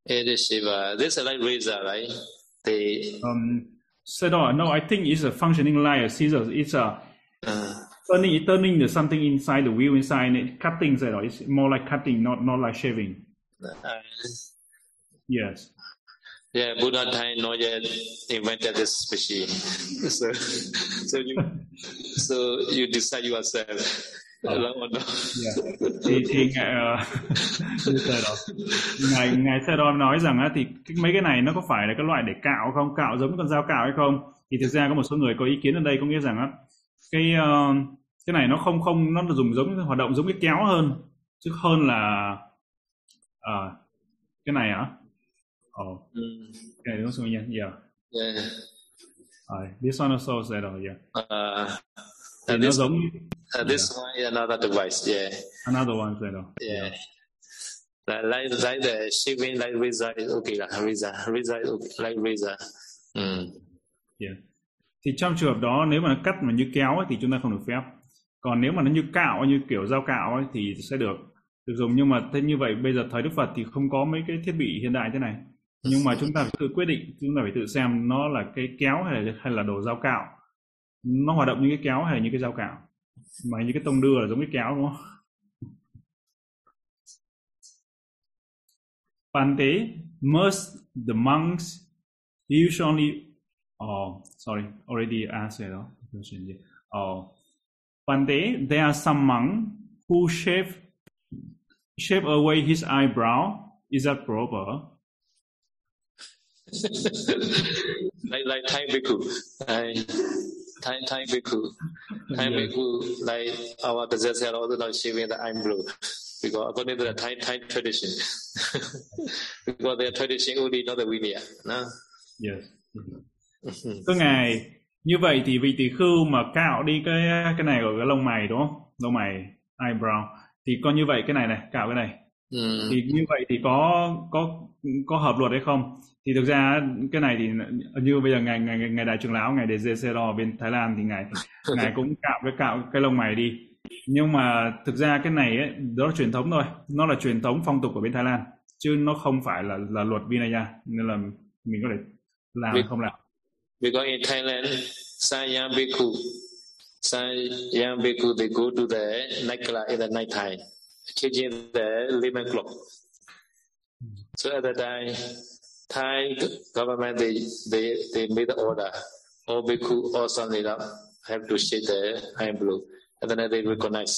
It is Shiva. This is like Reza, right? The um, Sayadaw, no, I think it's a functioning like a scissors. It's a uh, turning, turning the something inside the wheel inside it. Cutting Sayadaw. It's more like cutting, not not like shaving. Uh, yes. Yeah, Buddha time not yet invented this machine. so, so you, so you decide yourself. Oh. Yeah. thì thì ngài ngài ngài Sayadaw nói rằng á thì mấy cái này nó có phải là cái loại để cạo không, cạo giống con dao cạo hay không, thì thực ra có một số người có ý kiến ở đây có nghĩa rằng á cái uh, cái này nó không không nó dùng giống hoạt động giống cái kéo hơn chứ hơn là uh, cái này hả? Oh, cái này đúng không nhỉ? Yeah. Yeah. Uh, this one also Sayadaw, yeah. Uh, thì nó this... giống Uh, this yeah. one, another device, yeah. Another one, Sayadaw. Yeah. yeah. Like, like the shaving, like razor is okay, like razor, razor is okay, like razor. Mm. Yeah. Thì trong trường hợp đó, nếu mà nó cắt mà như kéo ấy, thì chúng ta không được phép. Còn nếu mà nó như cạo, như kiểu dao cạo ấy, thì sẽ được được dùng. Nhưng mà thế như vậy, bây giờ thời Đức Phật thì không có mấy cái thiết bị hiện đại thế này. Nhưng mà chúng ta phải tự quyết định, chúng ta phải tự xem nó là cái kéo hay là, hay là đồ dao cạo. Nó hoạt động như cái kéo hay là như cái dao cạo. Mà như cái tông đưa là giống cái kéo đúng không? Bhante, must the monks usually... Oh, sorry, already answered the question. Oh. Bhante, there are some monks who shave, shave away his eyebrow. Is that proper? like, like Thai Bhikkhu. I... Thai, Thai Bhikkhu, Thai yeah. Bhikkhu, like our possessors are also not shaving the eyebrow, because according to the Thai, Thai tradition, because their tradition only not the Vinaya, no? Yes. Thưa Ngài, như vậy thì vị tỳ khưu mà cạo đi cái cái này ở cái lông mày đúng không? Lông mày, eyebrow, thì coi như vậy cái này này, cạo cái này. Mm. Thì như vậy thì có có có hợp luật hay không? Thì thực ra cái này thì như bây giờ ngài ngài ngài đại trưởng lão ngài Đề Dê Sê Đo bên Thái Lan thì ngài ngài cũng cạo cái cạo cái lông mày đi, nhưng mà thực ra cái này ấy, đó là truyền thống thôi, nó là truyền thống phong tục của bên Thái Lan chứ nó không phải là là luật Vinaya, nên là mình có thể làm Be- không làm. Because in Thailand, Saya Bhikkhu, Saya Bhikkhu they go to the nightclub in the night time, changing the eleven o'clock. So at the time. Thai government they they they made the order. All bhikkhu or something up have to shave their eyebrow, and then they recognize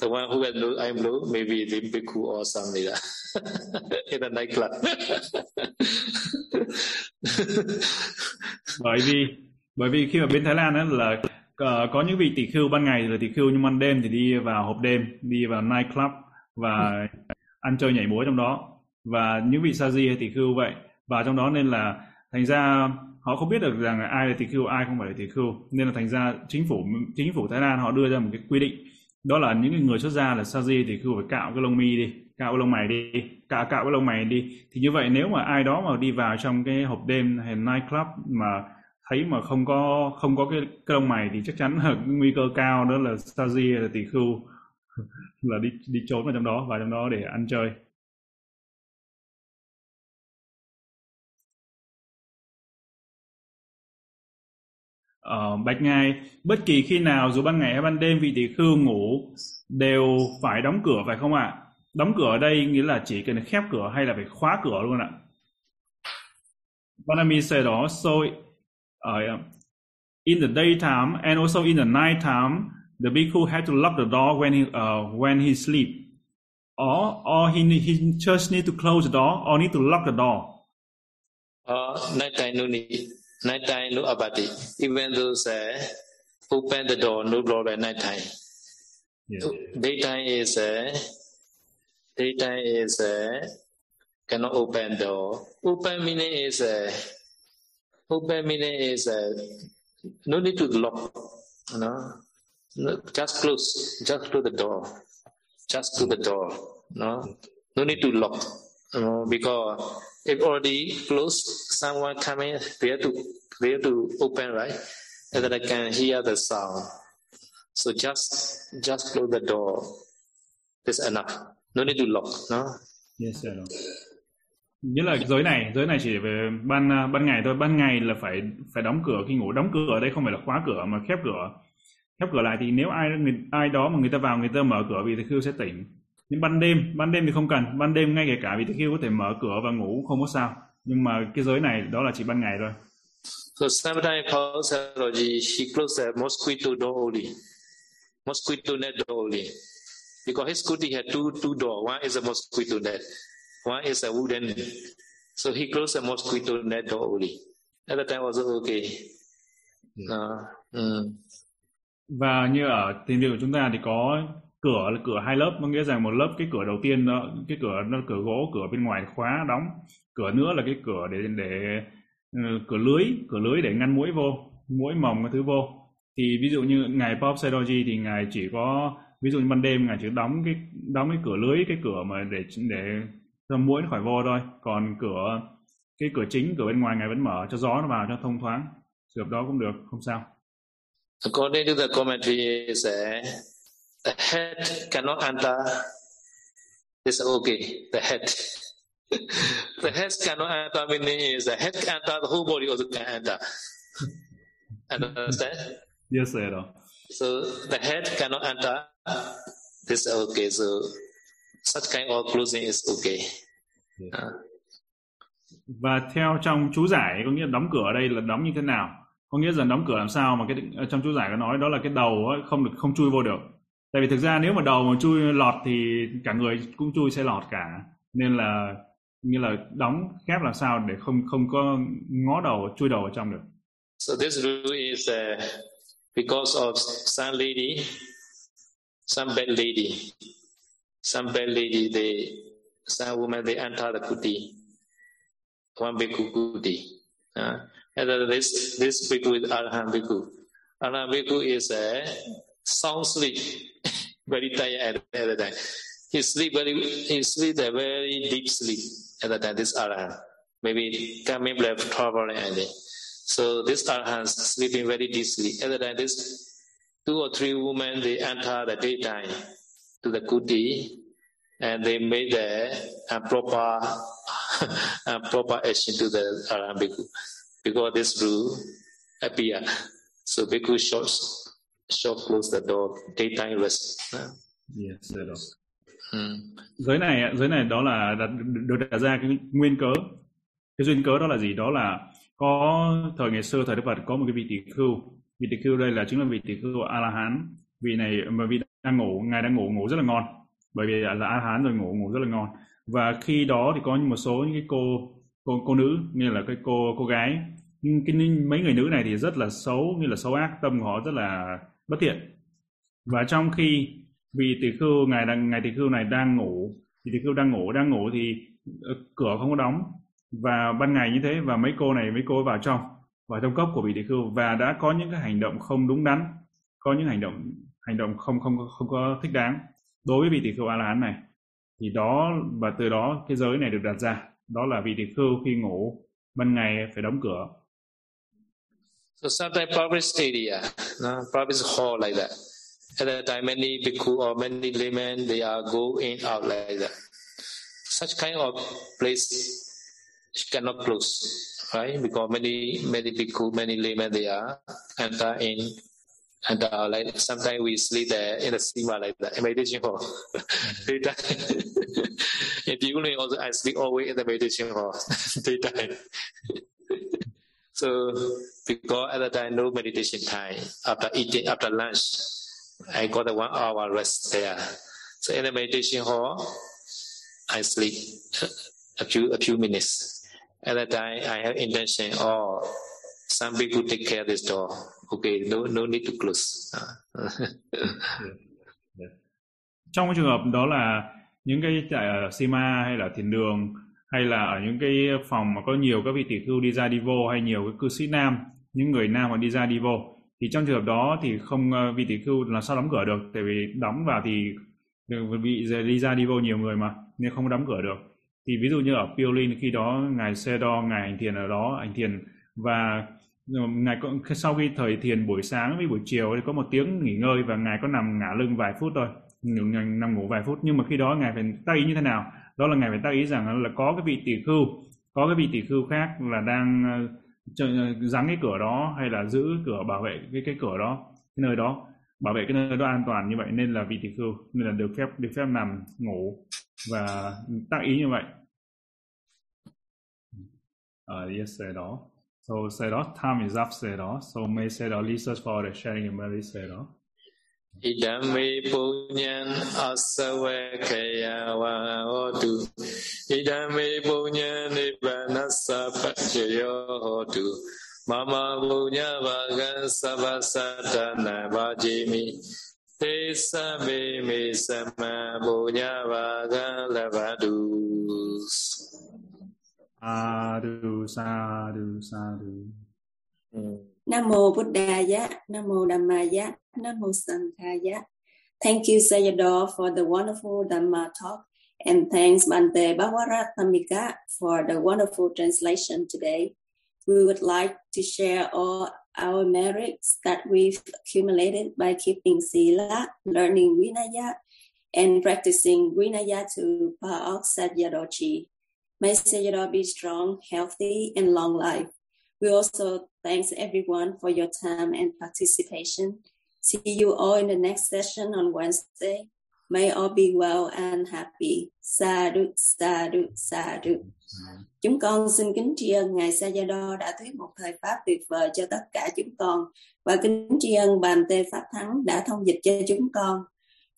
the one who has no eyebrow, maybe the bhikkhu or something up in the nightclub. bởi vì bởi vì khi ở bên Thái Lan ấy là uh, có những vị tỷ khưu ban ngày là tỷ khưu nhưng ban đêm thì đi vào hộp đêm, đi vào nightclub và ăn chơi nhảy múa trong đó, và những vị sa di hay tỷ khưu vậy. Và trong đó nên là thành ra họ không biết được rằng ai là tỳ khưu, ai không phải là tỳ khưu. Nên là thành ra chính phủ chính phủ Thái Lan họ đưa ra một cái quy định. Đó là những người xuất gia là sa di tỳ khưu phải cạo cái lông mi đi, cạo cái lông mày đi, cạo cạo cái lông mày đi. Thì như vậy nếu mà ai đó mà đi vào trong cái hộp đêm hay night club mà thấy mà không có không có cái, cái lông mày thì chắc chắn là nguy cơ cao đó là sa di hay là tỳ khưu là đi đi trốn vào trong đó vào trong đó để ăn chơi. Ờ, bạch ngài, bất kỳ khi nào dù ban ngày hay ban đêm vị tỷ khưu ngủ đều phải đóng cửa phải không ạ? À? Đóng cửa ở đây nghĩa là chỉ cần khép cửa hay là phải khóa cửa luôn ạ? Panami said đó, so uh, in the daytime and also in the nighttime, the bhikkhu had to lock the door when he uh, when he sleep, or or he he just need to close the door or need to lock the door. Uh, nighttime no need. Night time, no abati. Even those uh, open the door, no door at night time. Yeah. Daytime is uh, daytime is uh, cannot open door. Open meaning is uh, open meaning is uh, no need to lock. You know? No, just close, just close the door, just close the door. You know? No need to lock. You know? Because if already closed, someone coming there to there to open, right? And then I can hear the sound. So just just close the door. It's enough. No need to look. No. Yes, sir. Nghĩa là giới này, giới này chỉ về ban ban ngày thôi. Ban ngày là phải phải đóng cửa khi ngủ. Đóng cửa ở đây không phải là khóa cửa mà khép cửa. Khép cửa lại thì nếu ai ai đó mà người ta vào, người ta mở cửa, vị tỳ khưu sẽ tỉnh. Nhưng ban đêm, ban đêm thì không cần. Ban đêm ngay cả vị tỳ khưu có thể mở cửa và ngủ không có sao. Nhưng mà cái giới này đó là chỉ ban ngày thôi. So Sayadaw calls Sayadaw, he closed the mosquito door only. Mosquito net door only. Because his kuti had two two door. One is a mosquito net. One is a wooden. So he closed the mosquito net door only. At the time was okay. Uh, um. Và như ở tìm hiểu của chúng ta thì có cửa là cửa hai lớp, có nghĩa rằng một lớp cái cửa đầu tiên đó, cái cửa nó cửa gỗ, cửa bên ngoài khóa đóng. Cửa nữa là cái cửa để để cửa lưới, cửa lưới để ngăn muỗi vô, muỗi mồng cái thứ vô. Thì ví dụ như ngài Pop Sayadaw thì ngài chỉ có ví dụ như ban đêm ngài chỉ đóng cái đóng cái cửa lưới, cái cửa mà để để cho muỗi khỏi vô thôi. Còn cửa cái cửa chính, cửa bên ngoài ngài vẫn mở cho gió nó vào cho thông thoáng. Trường hợp đó cũng được, không sao. According to the commentary, the head cannot enter. It's okay. The head. The head cannot enter, meaning is the head can enter, the whole body also can enter. Understand? Yes, sir. So the head cannot enter. This is okay. So such kind of closing is okay. Yeah. Uh. Và theo trong chú giải có nghĩa đóng cửa ở đây là đóng như thế nào? Có nghĩa là đóng cửa làm sao mà cái trong chú giải có nói đó là cái đầu ấy, không được không chui vô được. Tại vì thực ra nếu mà đầu mà chui lọt thì cả người cũng chui sẽ lọt cả. Nên là như là đóng khép làm sao để không không có ngó đầu chui đầu vào trong được. So this rule is uh, because of some lady, some bad lady, some bad lady, they, some women they enter the kuti, one bhikkhu kuti. Uh, and this this bhikkhu is arahant bhikkhu. Arahant bhikkhu is a uh, sound sleep, very tired at, at the time. He sleep very, he sleep a very deep sleep at the time. This arahant, maybe coming back traveling and then. So this arahant sleeping very deeply. At the time, this two or three women they enter the daytime to the kuti, and they made the improper, improper action to the arahant bhikkhu because this rule appear. So bhikkhu short, short close the door daytime rest. Yes, sir. Hmm. Giới này, giới này đó là đặt, được đặt ra cái nguyên cớ, cái duyên cớ đó là gì? Đó là có thời ngày xưa thời Đức Phật có một cái vị tỳ khưu, vị tỳ khưu đây là chính là vị tỳ khưu a la hán, vị này mà vị đang ngủ, ngài đang ngủ ngủ rất là ngon, bởi vì là a la hán rồi ngủ ngủ rất là ngon. Và khi đó thì có một số những cái cô cô cô nữ, như là cái cô cô gái, cái mấy người nữ này thì rất là xấu, như là xấu ác, tâm của họ rất là bất thiện. Và trong khi vì tỳ khưu ngài đang ngài tỳ khưu này đang ngủ, thì tỳ khưu đang ngủ đang ngủ thì cửa không có đóng và ban ngày như thế, và mấy cô này mấy cô vào trong vào trong cốc của vị tỳ khưu và đã có những cái hành động không đúng đắn, có những hành động hành động không không không có thích đáng đối với vị tỳ khưu a la hán này. Thì đó, và từ đó cái giới này được đặt ra, đó là vị tỳ khưu khi ngủ ban ngày phải đóng cửa. So sometimes public area, no, public hall like that. At that time, many bhikkhu or many laymen, they are go in out like that. Such kind of place cannot close, right? Because many many bhikkhu, many laymen, they are enter in and out like that. Sometimes we sleep there in the sima like that, in meditation hall. In the evening also, I sleep always in the meditation hall, daytime. So because at that time, no meditation time. After eating, after lunch, I got a one hour rest there. So in the meditation hall, I sleep a few a few minutes. At that time, I have intention. Oh, some people take care of this door. Okay, no no need to close. Trong cái trường hợp đó là những cái tại ở Sima hay là thiền đường hay là ở những cái phòng mà có nhiều các vị tỷ khưu đi ra đi vô, hay nhiều cái cư sĩ nam, những người nam mà đi ra đi vô. Thì trong trường hợp đó thì không vị tỷ khưu là sao đóng cửa được, tại vì đóng vào thì bị đi ra đi vô nhiều người mà, nên không đóng cửa được. Thì ví dụ như ở Piolin, khi đó ngài Sayadaw ngài hành thiền ở đó, hành thiền và ngài sau khi thời thiền buổi sáng với buổi chiều thì có một tiếng nghỉ ngơi và ngài có nằm ngả lưng vài phút thôi, nằm ngủ vài phút. Nhưng mà khi đó ngài phải tác ý như thế nào? Đó là ngài phải tác ý rằng là có cái vị tỷ khưu, có cái vị tỷ khưu khác là đang giáng cái cửa đó, hay là giữ cửa bảo vệ cái cái cửa đó, cái nơi đó, bảo vệ cái nơi đó an toàn như vậy, nên là vị tỷ khưu nên là được phép được phép nằm ngủ và tác ý như vậy. Uh, yes, Sayadaw. So Sayadaw, time is up, Sayadaw. So may Sayadaw lead us for the sharing of Mary Sayadaw. Idami punyan asava kaya vahotu. Idami punyan nibanasa pachayo hotu. Mama punya vagan savasatana vajimi. Te sabi mi sama punya vagan lavadus. Sādhu, sādhu, sādhu. Nam mô Buddhaya, nam mô Dhammaya, nam mô Sanghaya. Thank you, Sayadaw, for the wonderful Dhamma talk, and thanks Bhante Pabbhāratamika for the wonderful translation today. We would like to share all our merits that we've accumulated by keeping sila, learning Vinaya, and practicing Vinaya to Paok Sajjadochi. May Sayadaw be strong, healthy, and long life. We also thank everyone for your time and participation. See you all in the next session on Wednesday. May all be well and happy. Sādhu, sādhu, sādhu. Chúng con xin kính tri ân Ngài Sayadaw đã thuyết một thời Pháp tuyệt vời cho tất cả chúng con, và kính tri ân Bhante Pháp Thắng đã thông dịch cho chúng con.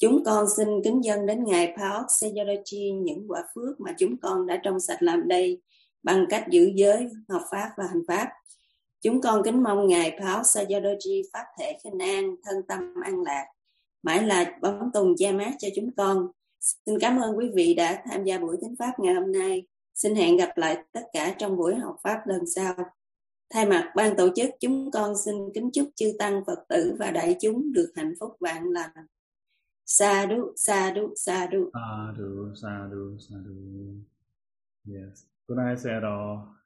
Chúng con xin kính dâng đến Ngài Paok Sajjadochi những quả phước mà chúng con đã trong sạch làm đây bằng cách giữ giới, học Pháp và hành Pháp. Chúng con kính mong Ngài Paok Sajjadochi Pháp thể khinh an, thân tâm an lạc, mãi là bóng tùng che mát cho chúng con. Xin cảm ơn quý vị đã tham gia buổi thính Pháp ngày hôm nay. Xin hẹn gặp lại tất cả trong buổi học Pháp lần sau. Thay mặt ban tổ chức, chúng con xin kính chúc chư Tăng, Phật tử và đại chúng được hạnh phúc vạn lành. Sādhu, sādhu, sādhu. Sādhu, sādhu, sādhu. Yes. Good night, Sayadaw.